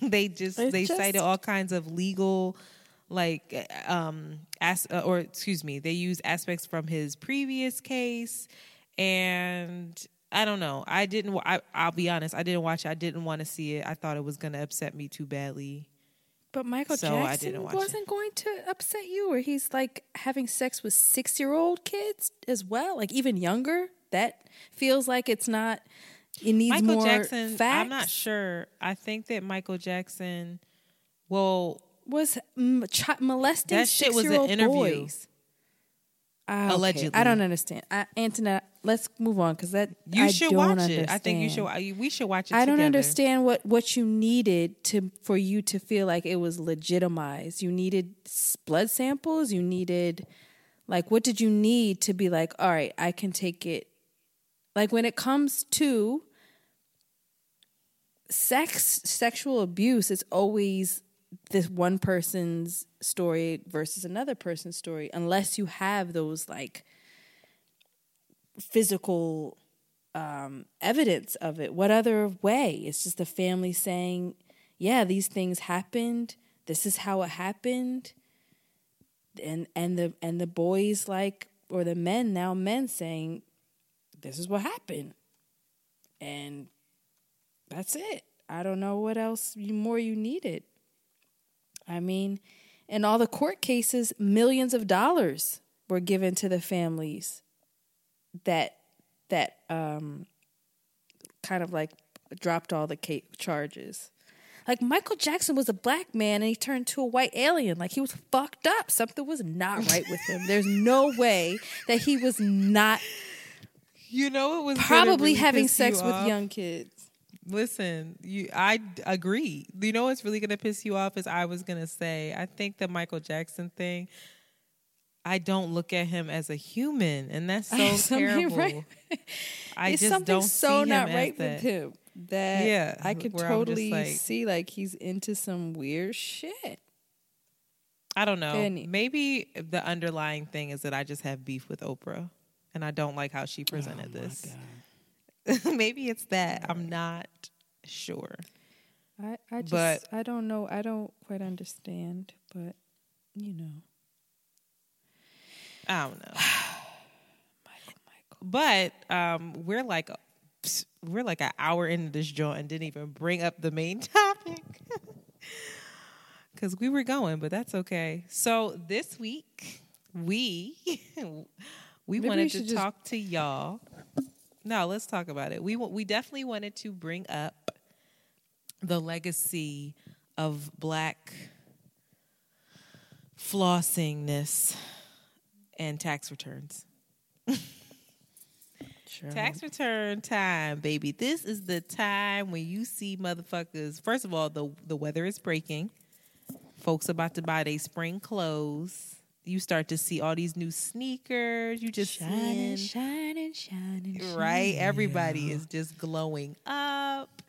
they just They're they just... cited all kinds of legal, like, um, as, uh, or excuse me, they used aspects from his previous case, and. I don't know. I didn't. I, I'll be honest. I didn't watch it. I didn't want to see it. I thought it was going to upset me too badly. But Michael so Jackson I didn't watch wasn't it. Going to upset you, or he's like having sex with six-year-old kids as well, like even younger. That feels like it's not. It needs Michael more Jackson, facts. I'm not sure. I think that Michael Jackson, well, was m- ch- molesting that shit was an interview. Boys. Okay. Allegedly, I don't understand. I, Antoinette, let's move on because that you I should don't watch understand. It. I think you should. We should watch it. I together. Don't understand what, what you needed to for you to feel like it was legitimized. You needed blood samples. You needed, like, what did you need to be like? All right, I can take it. Like, when it comes to sex, sexual abuse, it's always this one person's story versus another person's story, unless you have those, like, physical um, evidence of it. What other way? It's just the family saying, yeah, these things happened. This is how it happened. And and the and the boys, like, or the men, now men saying, this is what happened. And that's it. I don't know what else more you needed. I mean, in all the court cases, millions of dollars were given to the families that that um, kind of like dropped all the ca- charges. Like, Michael Jackson was a black man and he turned to a white alien. Like, he was fucked up. Something was not right with him. There's no way that he was not. You know, it was probably really having sex you with off. Young kids. Listen, you, I agree. You know what's really going to piss you off is I was going to say, I think the Michael Jackson thing, I don't look at him as a human, and that's so I terrible. Right. I it's just something don't so see not him right as that. With him that yeah, I could totally like, see like he's into some weird shit. I don't know. Maybe the underlying thing is that I just have beef with Oprah, and I don't like how she presented oh, this. Maybe it's that. I'm not sure. I, I just, but, I don't know. I don't quite understand, but, you know. I don't know. Michael, Michael. But um, we're like a, we're like an hour into this joint and didn't even bring up the main topic. Because we were going, but that's okay. So this week, we, we Maybe wanted we to just... talk to y'all. No, let's talk about it. We we definitely wanted to bring up the legacy of black flossingness and tax returns. Sure. Tax return time, baby. This is the time when you see motherfuckers. First of all, the, the weather is breaking. Folks about to buy their spring clothes. you start to see all these new sneakers. You just shining, shining, shining, shining. Right? Everybody yeah. is just glowing up.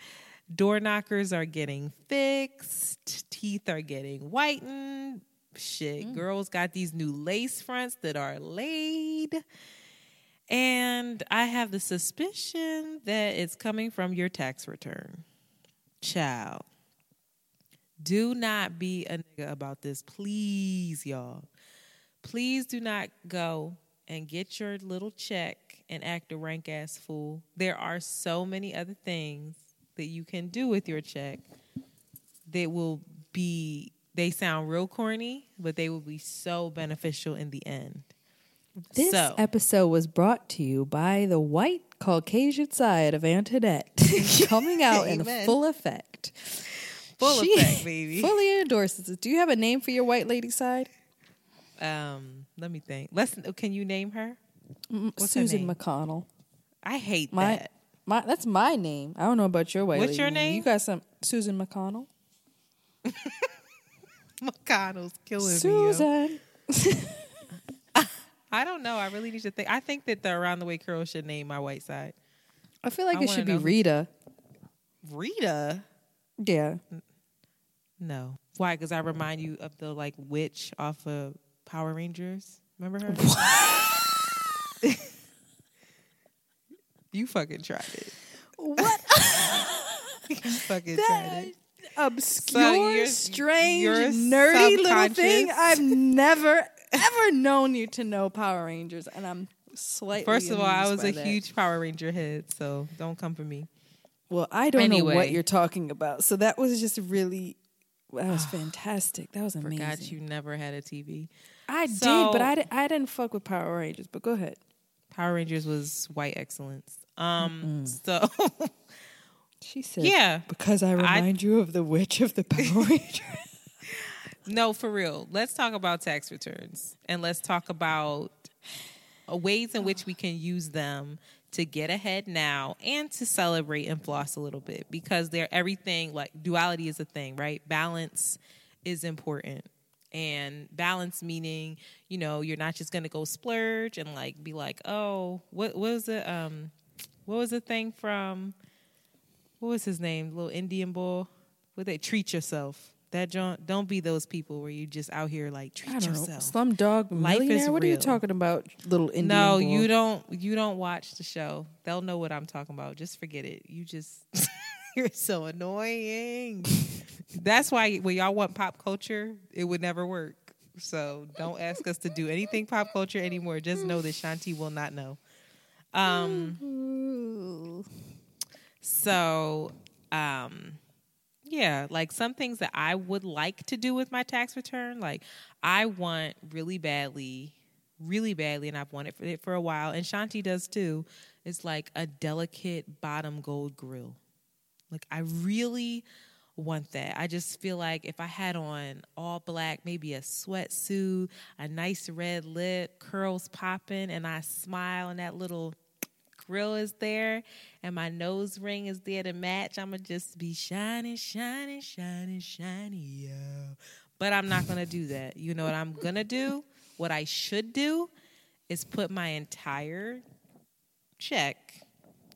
Door knockers are getting fixed. Teeth are getting whitened. Shit, mm. girls got these new lace fronts that are laid. And I have the suspicion that it's coming from your tax return. Child, do not be a nigga about this. Please, y'all. Please do not go and get your little check and act a rank-ass fool. There are so many other things that you can do with your check that will be, they sound real corny, but they will be so beneficial in the end. This so. episode was brought to you by the white Caucasian side of Antoinette, coming out in full effect. Full she effect, baby. Fully endorses it. Do you have a name for your white lady side? Um, let me think. Let's. Can you name her? What's Susan her name? McConnell. I hate my, that. My that's my name. I don't know about your white. What's lady your name? name? You got some Susan McConnell. McConnell's killing Susan. me. Susan. I don't know. I really need to think. I think that the Around the Way Curl should name my white side. I feel like I it should be know. Rita. Rita? Yeah. No. Why? Because I remind you of the, like, witch off of Power Rangers. Remember her? What? You fucking tried it. What? You fucking that- tried it. Obscure, so you're, strange, you're nerdy little thing. I've never, ever known you to know Power Rangers, and I'm slightly. First of all, I was a that. huge Power Ranger head, so don't come for me. Well, I don't anyway. know what you're talking about. So that was just really, that was fantastic. That was amazing. I forgot you never had a T V. I so, did, but I, I didn't fuck with Power Rangers. But go ahead. Power Rangers was white excellence. Um, Mm-mm. so. She said, yeah, because I remind I, you of the witch of the Power Rangers. No, for real. Let's talk about tax returns. And let's talk about ways in which we can use them to get ahead now and to celebrate and floss a little bit. Because they're everything, like, duality is a thing, right? Balance is important. And balance meaning, you know, you're not just going to go splurge and, like, be like, oh, what, what was it? Um, what was the thing from... What was his name? Little Indian boy. What they treat yourself. That John, don't be those people where you just out here like treat I don't yourself. Slum Dog Millionaire. What real. are you talking about, little Indian no, boy? No, you don't. You don't watch the show. They'll know what I'm talking about. Just forget it. You just you're so annoying. That's why when y'all want pop culture, it would never work. So don't ask us to do anything pop culture anymore. Just know that Shanti will not know. Um. So, um, yeah, like some things that I would like to do with my tax return, like I want really badly, really badly, and I've wanted it for a while, and Shanti does too, is like a delicate bottom gold grill. Like I really want that. I just feel like if I had on all black, maybe a sweatsuit, a nice red lip, curls popping, and I smile and that little... grill is there and my nose ring is there to match, I'ma just be shining, shining, shining, shining, yo. But I'm not gonna do that. You know what I'm gonna do? What I should do is put my entire check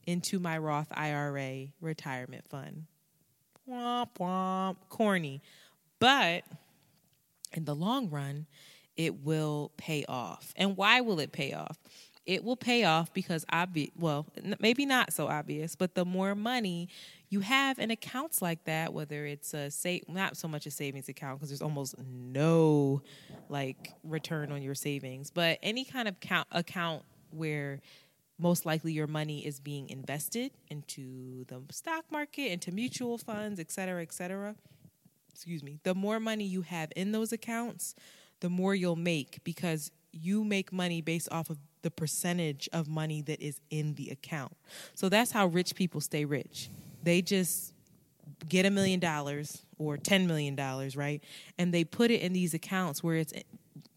into my Roth I R A retirement fund. Womp womp. Corny. But in the long run, it will pay off. And why will it pay off? It will pay off because, obvi- well, n- maybe not so obvious, but the more money you have in accounts like that, whether it's a sa- not so much a savings account because there's almost no like return on your savings, but any kind of count- account where most likely your money is being invested into the stock market, into mutual funds, et cetera, et cetera. Excuse me. The more money you have in those accounts, the more you'll make because you make money based off of the percentage of money that is in the account. So that's how rich people stay rich. They just get a million dollars or ten million dollars, right? And they put it in these accounts where it's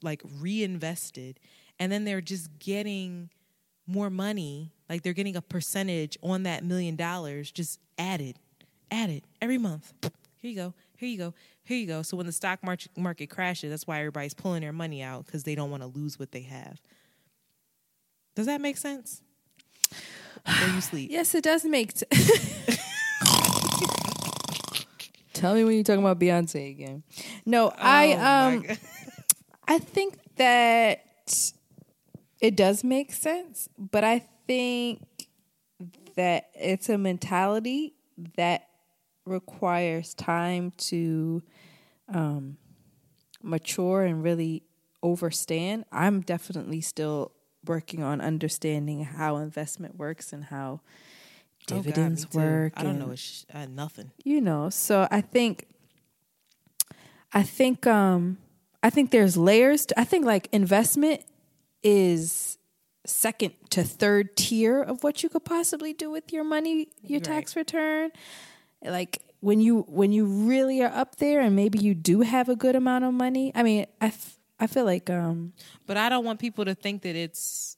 like reinvested. And then they're just getting more money. Like they're getting a percentage on that million dollars just added, added every month. here you go, here you go, here you go. So when the stock market crashes, that's why everybody's pulling their money out, because they don't want to lose what they have. Does that make sense? There you sleep. Yes, it does make sense. Tell me when you're talking about Beyonce again. No, I um, oh I think that it does make sense, but I think that it's a mentality that requires time to um, mature and really overstand. I'm definitely still working on understanding how investment works and how dividends oh God, work. I don't and, know sh- uh, nothing. You know, so I think, I think, um, I think there's layers. To, I think like investment is second to third tier of what you could possibly do with your money, your right. tax return. Like when you when you really are up there, and maybe you do have a good amount of money. I mean, I, f- I feel like, um, but I don't want people to think that it's.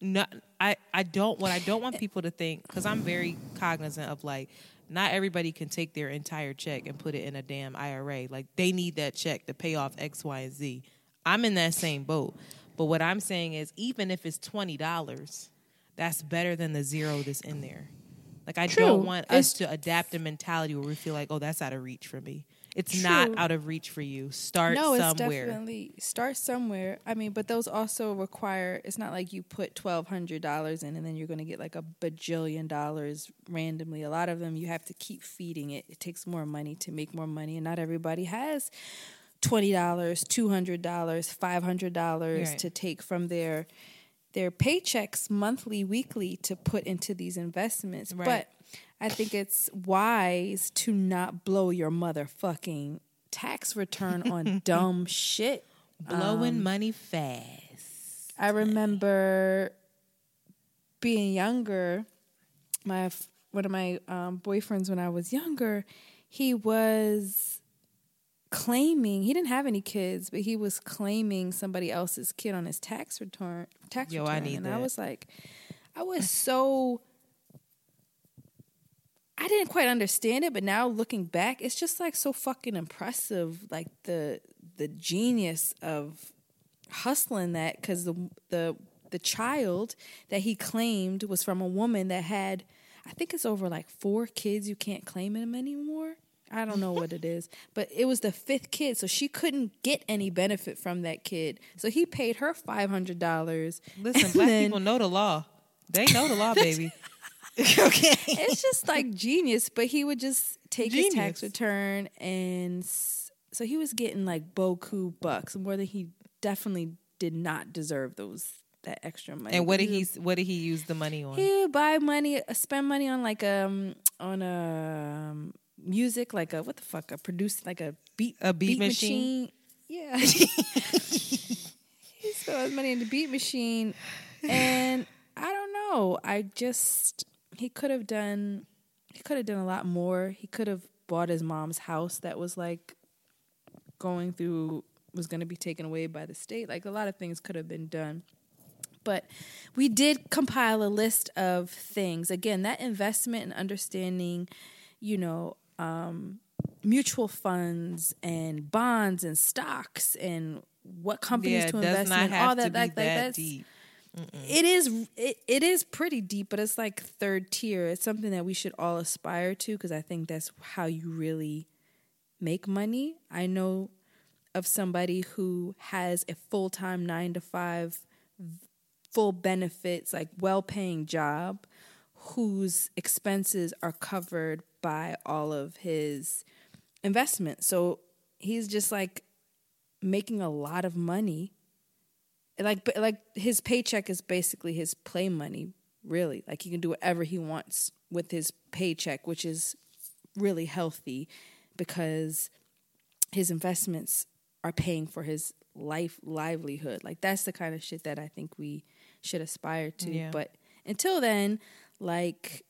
Not, I, I don't what I don't want people to think, because I'm very cognizant of like not everybody can take their entire check and put it in a damn I R A. Like they need that check to pay off X, Y, and Z. I'm in that same boat. But what I'm saying is, even if it's twenty dollars, that's better than the zero that's in there. Like I True. don't want us it's, to adapt a mentality where we feel like, oh, that's out of reach for me. It's True. not out of reach for you. Start no, somewhere. No, it's definitely start somewhere. I mean, but those also require, it's not like you put twelve hundred dollars in and then you're going to get like a bajillion dollars randomly. A lot of them, you have to keep feeding it. It takes more money to make more money. And not everybody has twenty dollars, two hundred dollars, five hundred dollars right. to take from their, their paychecks monthly, weekly to put into these investments. Right. But I think it's wise to not blow your motherfucking tax return on dumb shit. Blowing um, money fast. I remember being younger. My one of my um, boyfriends when I was younger, he was claiming he didn't have any kids, but he was claiming somebody else's kid on his tax return. Tax Yo, return, I need and that. I was like, I was so. I didn't quite understand it, but now looking back, it's just like so fucking impressive, like the the genius of hustling that, because the the the child that he claimed was from a woman that had, I think it's over like four kids. You can't claim them anymore. I don't know what it is, but it was the fifth kid, so she couldn't get any benefit from that kid. So he paid her five hundred dollars. Listen, black then, people know the law. They know the law, baby. Okay. It's just like genius, but he would just take genius. his tax return, and so he was getting like boku bucks, more than he definitely did not deserve those that extra money. And what did he what did he use the money on? He would buy money, spend money on like um on a um, music, like a what the fuck, a produce like a beat a beat, beat machine. machine. Yeah, he spent his money in the beat machine, and I don't know. I just. He could have done, he could have done a lot more. He could have bought his mom's house that was like going through, was going to be taken away by the state. Like a lot of things could have been done. But we did compile a list of things. Again, that investment and understanding, you know, um, mutual funds and bonds and stocks and what companies yeah, to invest in, all that. Like, that like, that's deep. Mm-mm. It is it, it is pretty deep, but it's like third tier. It's something that we should all aspire to, because I think that's how you really make money. I know of somebody who has a full-time nine to five, full benefits, like well-paying job, whose expenses are covered by all of his investments. So he's just like making a lot of money. Like, like his paycheck is basically his play money, really. Like, he can do whatever he wants with his paycheck, which is really healthy because his investments are paying for his life livelihood. Like, that's the kind of shit that I think we should aspire to. Yeah. But until then, like,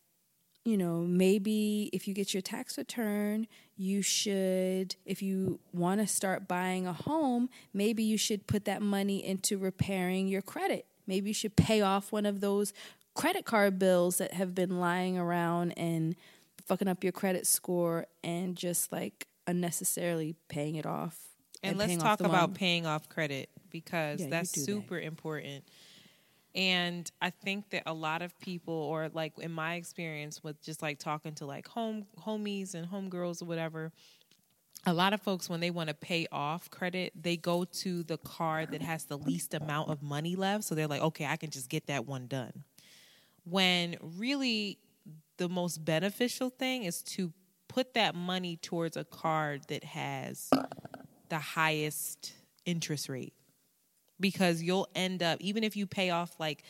you know, maybe if you get your tax return, you should, if you want to start buying a home, maybe you should put that money into repairing your credit. Maybe you should pay off one of those credit card bills that have been lying around and fucking up your credit score and just like unnecessarily paying it off. And, and let's talk about paying off credit, because yeah, that's super that. important. And I think that a lot of people, or like in my experience with just like talking to like home homies and homegirls or whatever, a lot of folks, when they want to pay off credit, they go to the card that has the least amount of money left. So they're like, okay, I can just get that one done. When really the most beneficial thing is to put that money towards a card that has the highest interest rate. Because you'll end up, even if you pay off, like,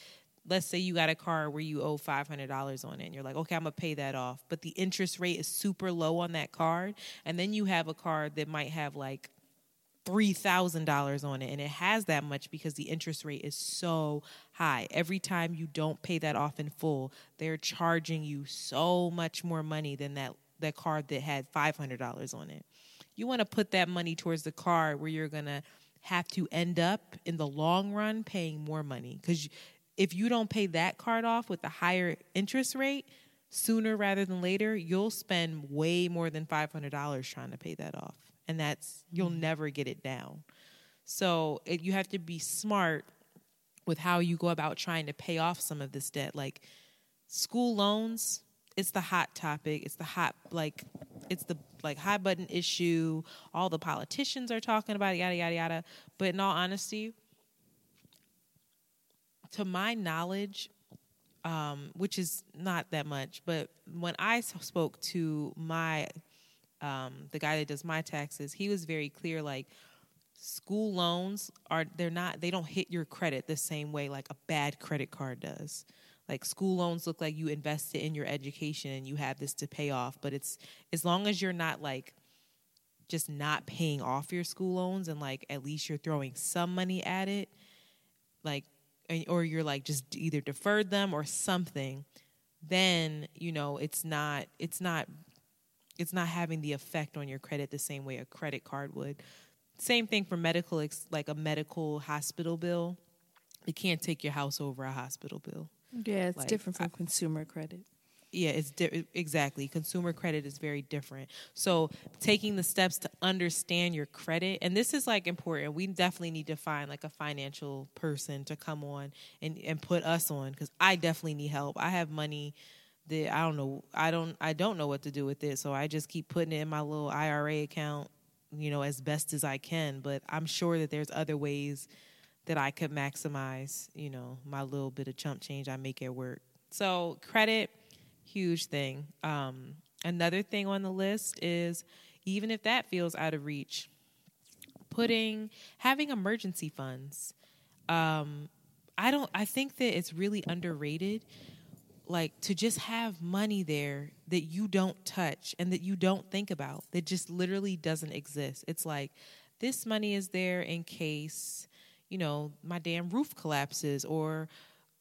let's say you got a card where you owe five hundred dollars on it, and you're like, okay, I'm going to pay that off. But the interest rate is super low on that card. And then you have a card that might have, like, three thousand dollars on it, and it has that much because the interest rate is so high. Every time you don't pay that off in full, they're charging you so much more money than that, that card that had five hundred dollars on it. You want to put that money towards the card where you're going to have to end up in the long run paying more money, because if you don't pay that card off with the higher interest rate, sooner rather than later, you'll spend way more than five hundred dollars trying to pay that off, and that's you'll mm-hmm. never get it down. So it, you have to be smart with how you go about trying to pay off some of this debt. Like school loans, it's the hot topic. It's the hot, like, it's the like high button issue. All the politicians are talking about it, yada, yada, yada. But in all honesty, to my knowledge, um, which is not that much, but when I spoke to my, um, the guy that does my taxes, he was very clear, like, school loans are, they're not, they don't hit your credit the same way like a bad credit card does. Like, school loans look like you invested in your education and you have this to pay off. But it's as long as you're not, like, just not paying off your school loans and, like, at least you're throwing some money at it, like, or you're, like, just either deferred them or something, then, you know, it's not, it's not, it's not having the effect on your credit the same way a credit card would. Same thing for medical, like a medical hospital bill. You can't take your house over a hospital bill. Yeah, it's like, different from I, consumer credit. Yeah, it's di- exactly. Consumer credit is very different. So taking the steps to understand your credit, and this is like important. We definitely need to find like a financial person to come on and, and put us on, because I definitely need help. I have money that I don't know. I don't. I don't know what to do with it. So I just keep putting it in my little I R A account, you know, as best as I can. But I'm sure that there's other ways that I could maximize, you know, my little bit of chump change I make at work. So credit, huge thing. Um, another thing on the list is, even if that feels out of reach, putting, having emergency funds. Um, I don't, I think that it's really underrated, like, to just have money there that you don't touch and that you don't think about, that just literally doesn't exist. It's like, this money is there in case, you know, my damn roof collapses, or,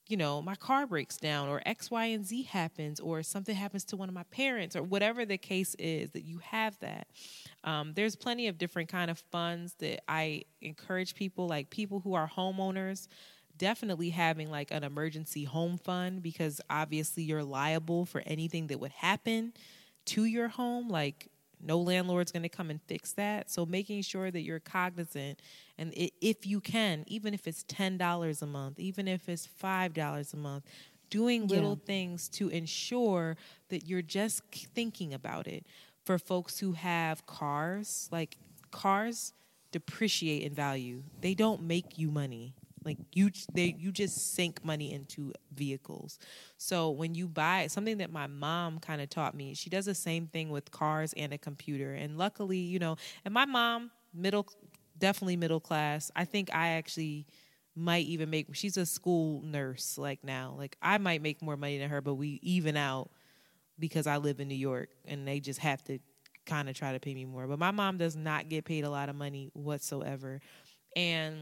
you know, my car breaks down, or X, Y, and Z happens, or something happens to one of my parents, or whatever the case is, that you have that. Um, there's plenty of different kind of funds that I encourage people, like people who are homeowners, definitely having like an emergency home fund, because obviously you're liable for anything that would happen to your home. Like, no landlord's going to come and fix that. So making sure that you're cognizant, and if you can, even if it's ten dollars a month, even if it's five dollars a month, doing little yeah. things to ensure that you're just thinking about it. For folks who have cars, like, cars depreciate in value. They don't make you money. Like, you they, you just sink money into vehicles. So when you buy, something that my mom kind of taught me, she does the same thing with cars and a computer. And luckily, you know, and my mom, middle, definitely middle class. I think I actually might even make, she's a school nurse, like, now. Like, I might make more money than her, but we even out because I live in New York and they just have to kind of try to pay me more. But my mom does not get paid a lot of money whatsoever. And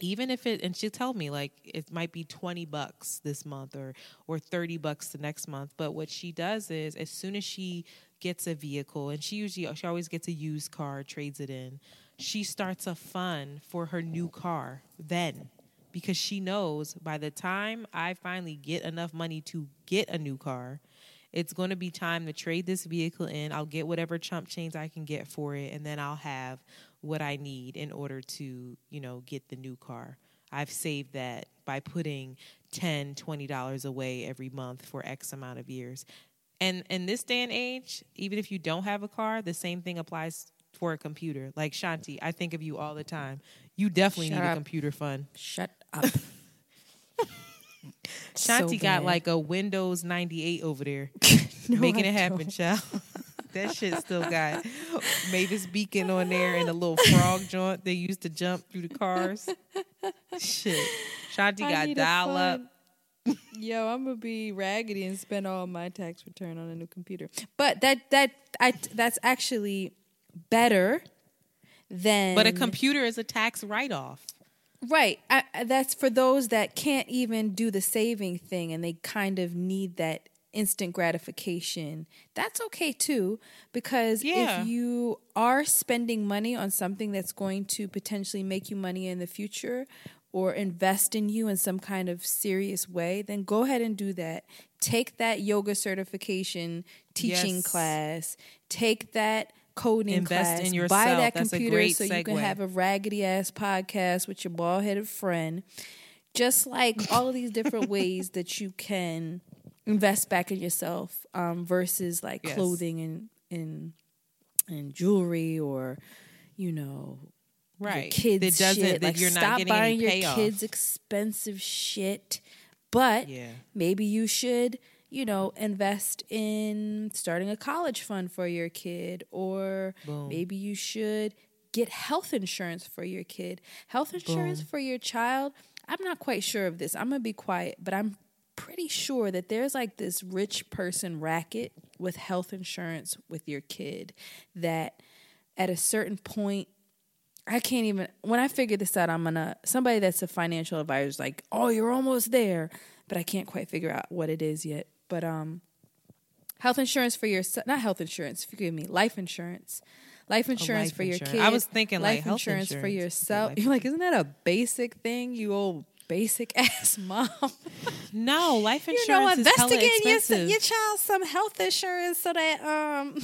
even if it, and she'll tell me, like, it might be twenty bucks this month or or thirty bucks the next month. But what she does is, as soon as she gets a vehicle, and she usually, she always gets a used car, trades it in, she starts a fund for her new car then. Because she knows by the time I finally get enough money to get a new car, it's going to be time to trade this vehicle in. I'll get whatever chump change I can get for it, and then I'll have what I need in order to, you know, get the new car. I've saved that by putting ten dollars, twenty dollars away every month for X amount of years. And in this day and age, even if you don't have a car, the same thing applies for a computer. Like, Shanti, I think of you all the time. You definitely Shut need up. a computer fund. Shut up. Shanti so got like a Windows ninety-eight over there. no, making I it happen, don't. Child. That shit still got Mavis Beacon on there and a little frog joint they used to jump through the cars. Shit. Shanti got dial up. Yo, I'm gonna be raggedy and spend all my tax return on a new computer. But that that I that's actually better than. But a computer is a tax write-off. Right. I, that's for those that can't even do the saving thing and they kind of need that instant gratification. That's okay too, because yeah. if you are spending money on something that's going to potentially make you money in the future or invest in you in some kind of serious way, then go ahead and do that. Take that yoga certification teaching yes. class. Take that coding Invest class. In yourself. Buy that That's computer so segue. You can have a raggedy ass podcast with your bald headed friend. Just like all of these different ways that you can invest back in yourself um, versus like yes. clothing and, and and jewelry or, you know, right. your kids that shit. Like, you're stop not buying your payoff. Kids expensive shit. But yeah. maybe you should, you know, invest in starting a college fund for your kid, or Boom. Maybe you should get health insurance for your kid. Health insurance Boom. For your child. I'm not quite sure of this. I'm going to be quiet, but I'm pretty sure that there's like this rich person racket with health insurance with your kid that at a certain point, I can't even, when I figure this out, I'm going to, somebody that's a financial advisor is like, oh, you're almost there, but I can't quite figure out what it is yet. But um, health insurance for your son, not health insurance, forgive me, life insurance. Life insurance oh, life for insurance. Your kids. I was thinking life like health insurance. Life insurance for yourself. You're like, isn't that a basic thing, you old basic ass mom? No, life insurance you know, is hella expensive. Your, your child some health insurance so that... um.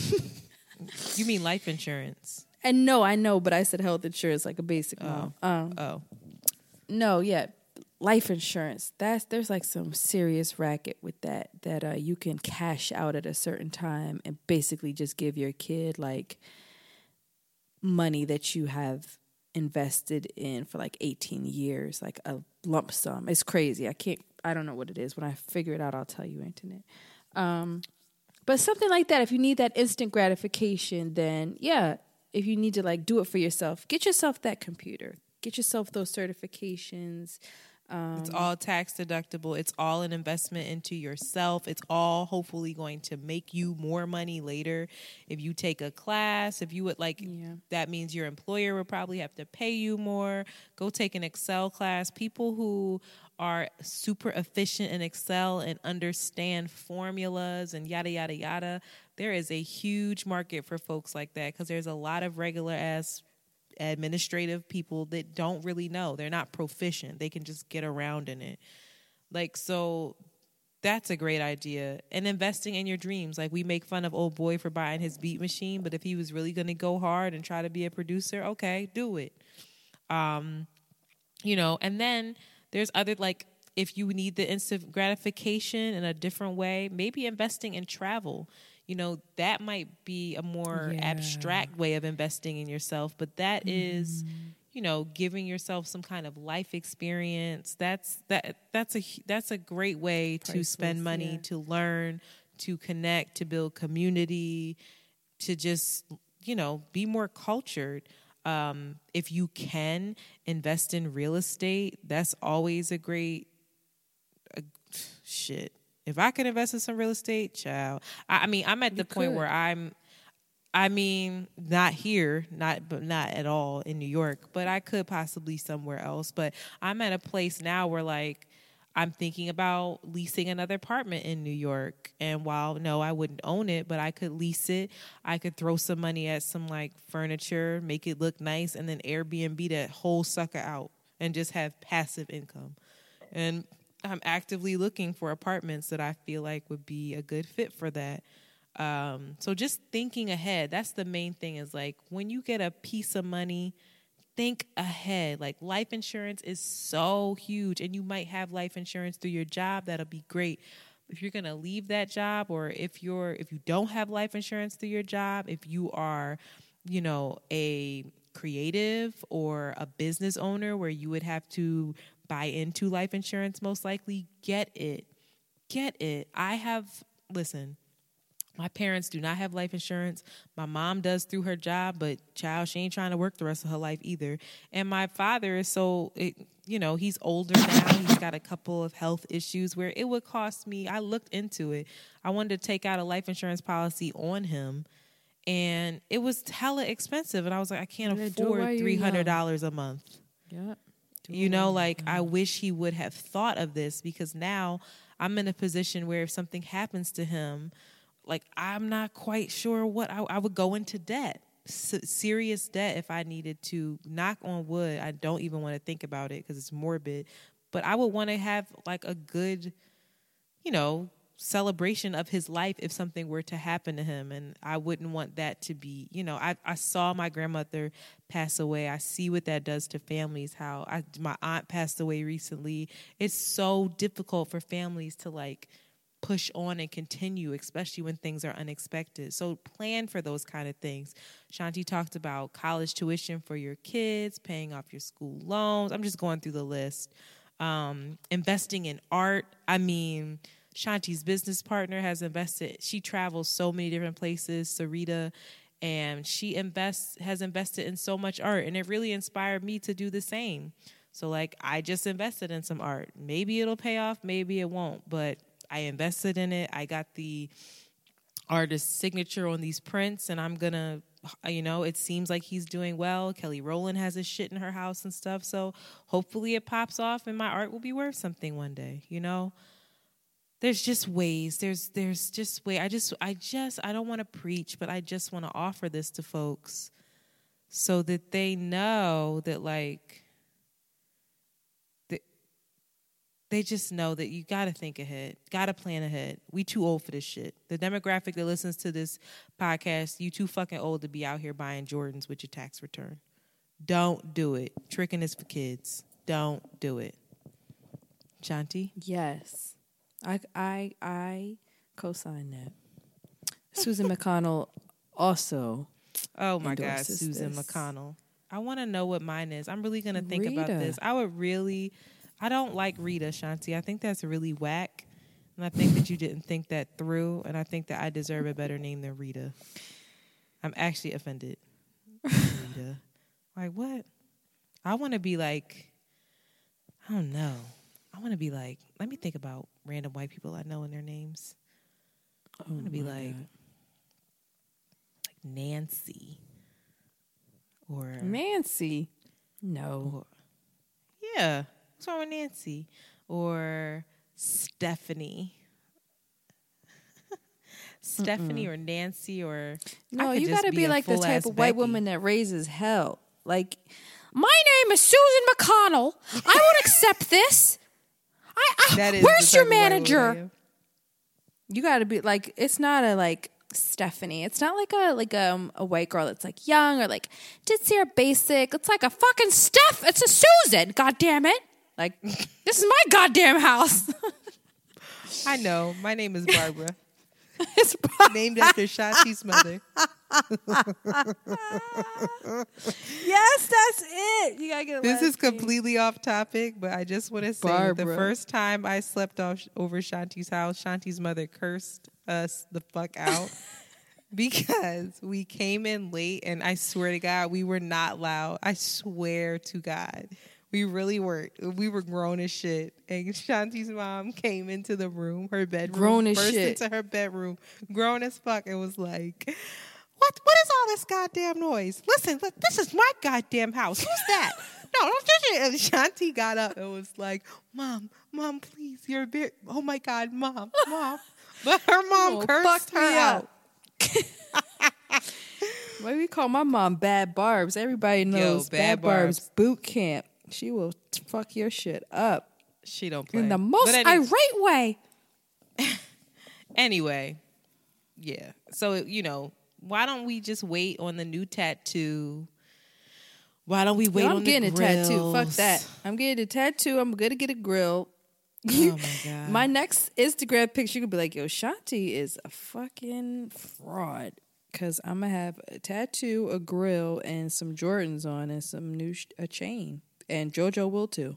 You mean life insurance. And no, I know, but I said health insurance like a basic mom. Oh. Um, oh. No, yeah. Life insurance. That's there's like some serious racket with that that uh, you can cash out at a certain time and basically just give your kid like money that you have invested in for like eighteen years, like a lump sum. It's crazy. I can't I don't know what it is. When I figure it out, I'll tell you, internet. Um, but something like that, if you need that instant gratification, then yeah, if you need to like do it for yourself, get yourself that computer. Get yourself those certifications. Um, it's all tax deductible. It's all an investment into yourself. It's all hopefully going to make you more money later. If you take a class, if you would like, yeah. that means your employer will probably have to pay you more. Go take an Excel class. People who are super efficient in Excel and understand formulas and yada, yada, yada. There is a huge market for folks like that because there's a lot of regular ass administrative people that don't really know. They're not proficient. They can just get around in it. Like, so that's a great idea. And investing in your dreams. Like, we make fun of old boy for buying his beat machine, but if he was really going to go hard and try to be a producer, okay, do it. Um, you know, and then there's other, like, if you need the instant gratification in a different way, maybe investing in travel. You know, that might be a more yeah. abstract way of investing in yourself, but that mm. is, you know, giving yourself some kind of life experience. That's that that's a that's a great way Priceless, to spend money, yeah. to learn, to connect, to build community, to just, you know, be more cultured. Um, if you can invest in real estate, that's always a great uh, shit. If I could invest in some real estate, child. I, I mean, I'm at you the could. point where I'm, I mean, not here, not but not at all in New York, but I could possibly somewhere else. But I'm at a place now where, like, I'm thinking about leasing another apartment in New York. And while, no, I wouldn't own it, but I could lease it. I could throw some money at some, like, furniture, make it look nice, and then Airbnb that whole sucker out and just have passive income. And I'm actively looking for apartments that I feel like would be a good fit for that. Um, so just thinking ahead, that's the main thing, is like when you get a piece of money, think ahead. Like life insurance is so huge, and you might have life insurance through your job. That'll be great. If you're going to leave that job, or if you're, if you don't have life insurance through your job, if you are, you know, a creative or a business owner where you would have to buy into life insurance, most likely get it, get it. I have, listen, my parents do not have life insurance. My mom does through her job, but child, she ain't trying to work the rest of her life either. And my father is so, it, you know, he's older now. He's got a couple of health issues where it would cost me. I looked into it. I wanted to take out a life insurance policy on him, and it was hella expensive. And I was like, I can't yeah, afford three hundred dollars a month. Yeah. You know, like I wish he would have thought of this, because now I'm in a position where if something happens to him, like I'm not quite sure what I, I would go into debt, S- serious debt if I needed to. Knock on wood, I don't even want to think about it because it's morbid, but I would want to have like a good, you know, celebration of his life if something were to happen to him. And I wouldn't want that to be, you know, I, I saw my grandmother pass away. I see what that does to families, how I, my aunt passed away recently. It's so difficult for families to like push on and continue, especially when things are unexpected. So plan for those kind of things. Shanti talked about college tuition for your kids, paying off your school loans. I'm just going through the list. Um, investing in art. I mean, Shanti's business partner has invested. She travels so many different places, Sarita, and she invests, has invested in so much art. And it really inspired me to do the same. So, like, I just invested in some art. Maybe it'll pay off, maybe it won't. But I invested in it. I got the artist's signature on these prints, and I'm going to, you know, it seems like he's doing well. Kelly Rowland has his shit in her house and stuff. So, hopefully it pops off, and my art will be worth something one day, you know? There's just ways. There's there's just way. I just I just I don't want to preach, but I just want to offer this to folks so that they know that like that they just know that you gotta think ahead, gotta plan ahead. We too old for this shit. The demographic that listens to this podcast, you too fucking old to be out here buying Jordans with your tax return. Don't do it. Tricking is for kids. Don't do it. Shanti? Yes. I, I, I co-sign that. Susan McConnell also oh, my God, Susan this. McConnell. I want to know what mine is. I'm really going to think Rita. about this. I would really... I don't like Rita, Shanti. I think that's really whack. And I think that you didn't think that through. And I think that I deserve a better name than Rita. I'm actually offended. Rita. Like, what? I want to be like... I don't know. I want to be like... Let me think about random white people I know and their names. I want to oh be like, God. like Nancy or Nancy. No. Or, yeah. What's wrong with Nancy? Or Stephanie. Stephanie or Nancy or no, you got to be, be like the type of Becky. White woman that raises hell. Like, my name is Susan McConnell. I won't accept this. I, I, that is where's your manager? You got to be like, it's not a like Stephanie. It's not like a like um, a white girl that's like young or like did see her basic. It's like a fucking Steph. It's a Susan. God damn it! Like this is my goddamn house. I know. My name is Barbara. It's Barbara. Named after Shanti's mother. Yes, that's it. You gotta get. This is completely off topic, but I just want to say that the first time I slept off over Shanti's house, Shanti's mother cursed us the fuck out because we came in late, and I swear to God, we were not loud. I swear to God, we really weren't. We were grown as shit, and Shanti's mom came into the room, her bedroom, grown as shit, burst into her bedroom, grown as fuck, and was like. What, what is all this goddamn noise? Listen, look, this is my goddamn house. Who's that? No, don't do it. And Shanti got up and was like, Mom, Mom, please, you're a bit. Oh, my God, Mom, Mom. But her mom oh, cursed her out. Why we call my mom Bad Barbs? Everybody knows Yo, Bad, Bad Barbs. Barbs Boot Camp. She will fuck your shit up. She don't play. In the most any- irate way. Anyway, yeah. So, you know, why don't we just wait on the new tattoo? Why don't we wait Yo, on the grill? I'm getting a tattoo. Fuck that. I'm getting a tattoo. I'm going to get a grill. Oh, my God. My next Instagram picture, you could be like, yo, Shanti is a fucking fraud. Because I'm going to have a tattoo, a grill, and some Jordans on, and some new sh- a chain. And JoJo will, too.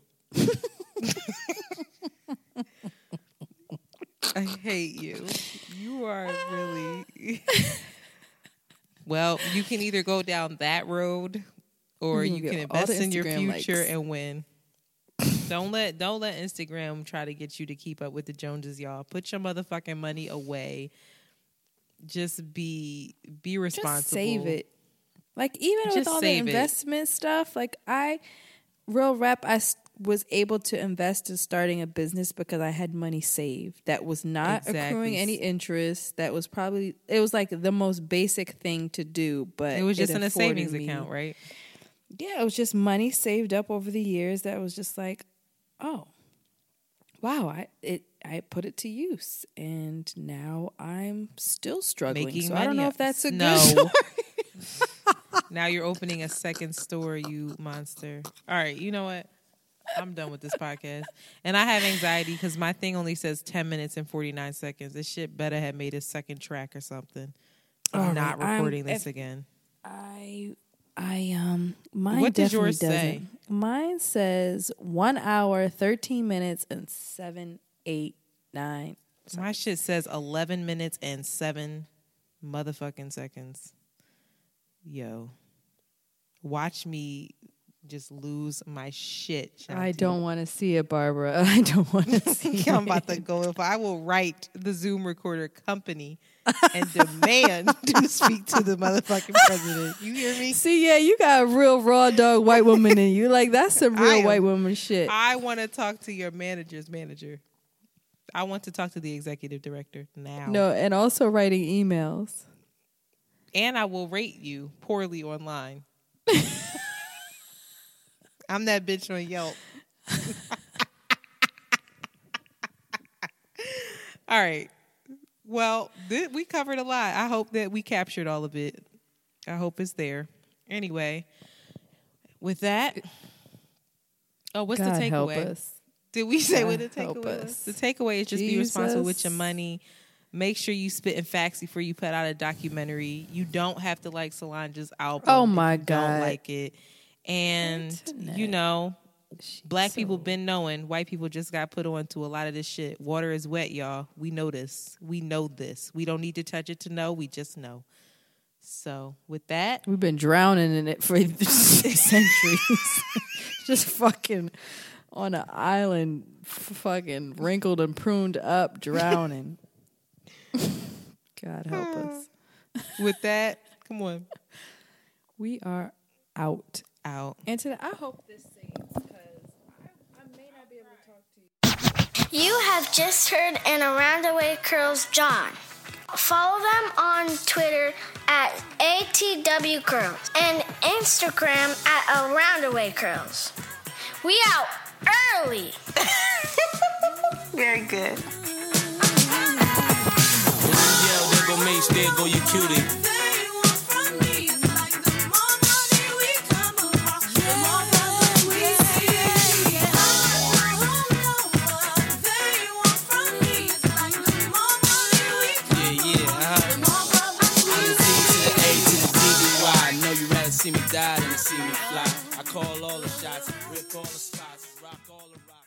I hate you. You are really... Well, you can either go down that road, or you, you can invest in your future likes. And win. Don't let don't let Instagram try to get you to keep up with the Joneses, y'all. Put your motherfucking money away. Just be be responsible. Just save it. Like, even Just with all the investment it. stuff, like I, real rap, I was able to invest in starting a business because I had money saved that was not exactly. accruing any interest. That was probably, it was like the most basic thing to do, but it was just it in a savings me. account, right? Yeah, it was just money saved up over the years that was just like, oh, wow, I it I put it to use, and now I'm still struggling. Making so I don't know up. if that's a no. good story. Now you're opening a second store, you monster. All right, you know what? I'm done with this podcast. And I have anxiety because my thing only says ten minutes and forty-nine seconds. This shit better have made a second track or something. I'm All not right, recording I'm, this again. I... I um mine what does yours doesn't. say? Mine says one hour, thirteen minutes, and seven, eight, nine. Seconds. My shit says eleven minutes and seven motherfucking seconds. Yo. Watch me just lose my shit. Shanti. I don't want to see it, Barbara. I don't want to see it. I'm about to go if I will write the Zoom recorder company. And demand to speak to the motherfucking president. You hear me? See, yeah, you got a real raw dog white woman in you. Like, that's some real am, white woman shit. I want to talk to your manager's manager. I want to talk to the executive director now. No, and also writing emails. And I will rate you poorly online. I'm that bitch on Yelp. All right. Well, th- we covered a lot. I hope that we captured all of it. I hope it's there. Anyway, with that, oh, what's God the takeaway? Help us. Did we say God what the takeaway is? The takeaway is just Jesus. be responsible with your money. Make sure you spit and facts before you put out a documentary. You don't have to like Solange's album. Oh, my God. Don't like it. And, Internet. you know, She's Black so... people been knowing. White people just got put on to a lot of this shit. Water is wet, y'all. We know this. We know this. We don't need to touch it to know. We just know. So with that, we've been drowning in it for centuries. Just fucking on an island, fucking wrinkled and pruned up, drowning. God help uh, us. With that, come on. We are out. Out. And today, I hope this saves. You have just heard An Around the Way Curls John. Follow them on Twitter at A T W Curls and Instagram at Around the Way Curls. We out early. Very good. Yeah, we're gonna make still go you cutie. See me die and see me fly. I call all the shots, rip all the spots, rock all the rocks.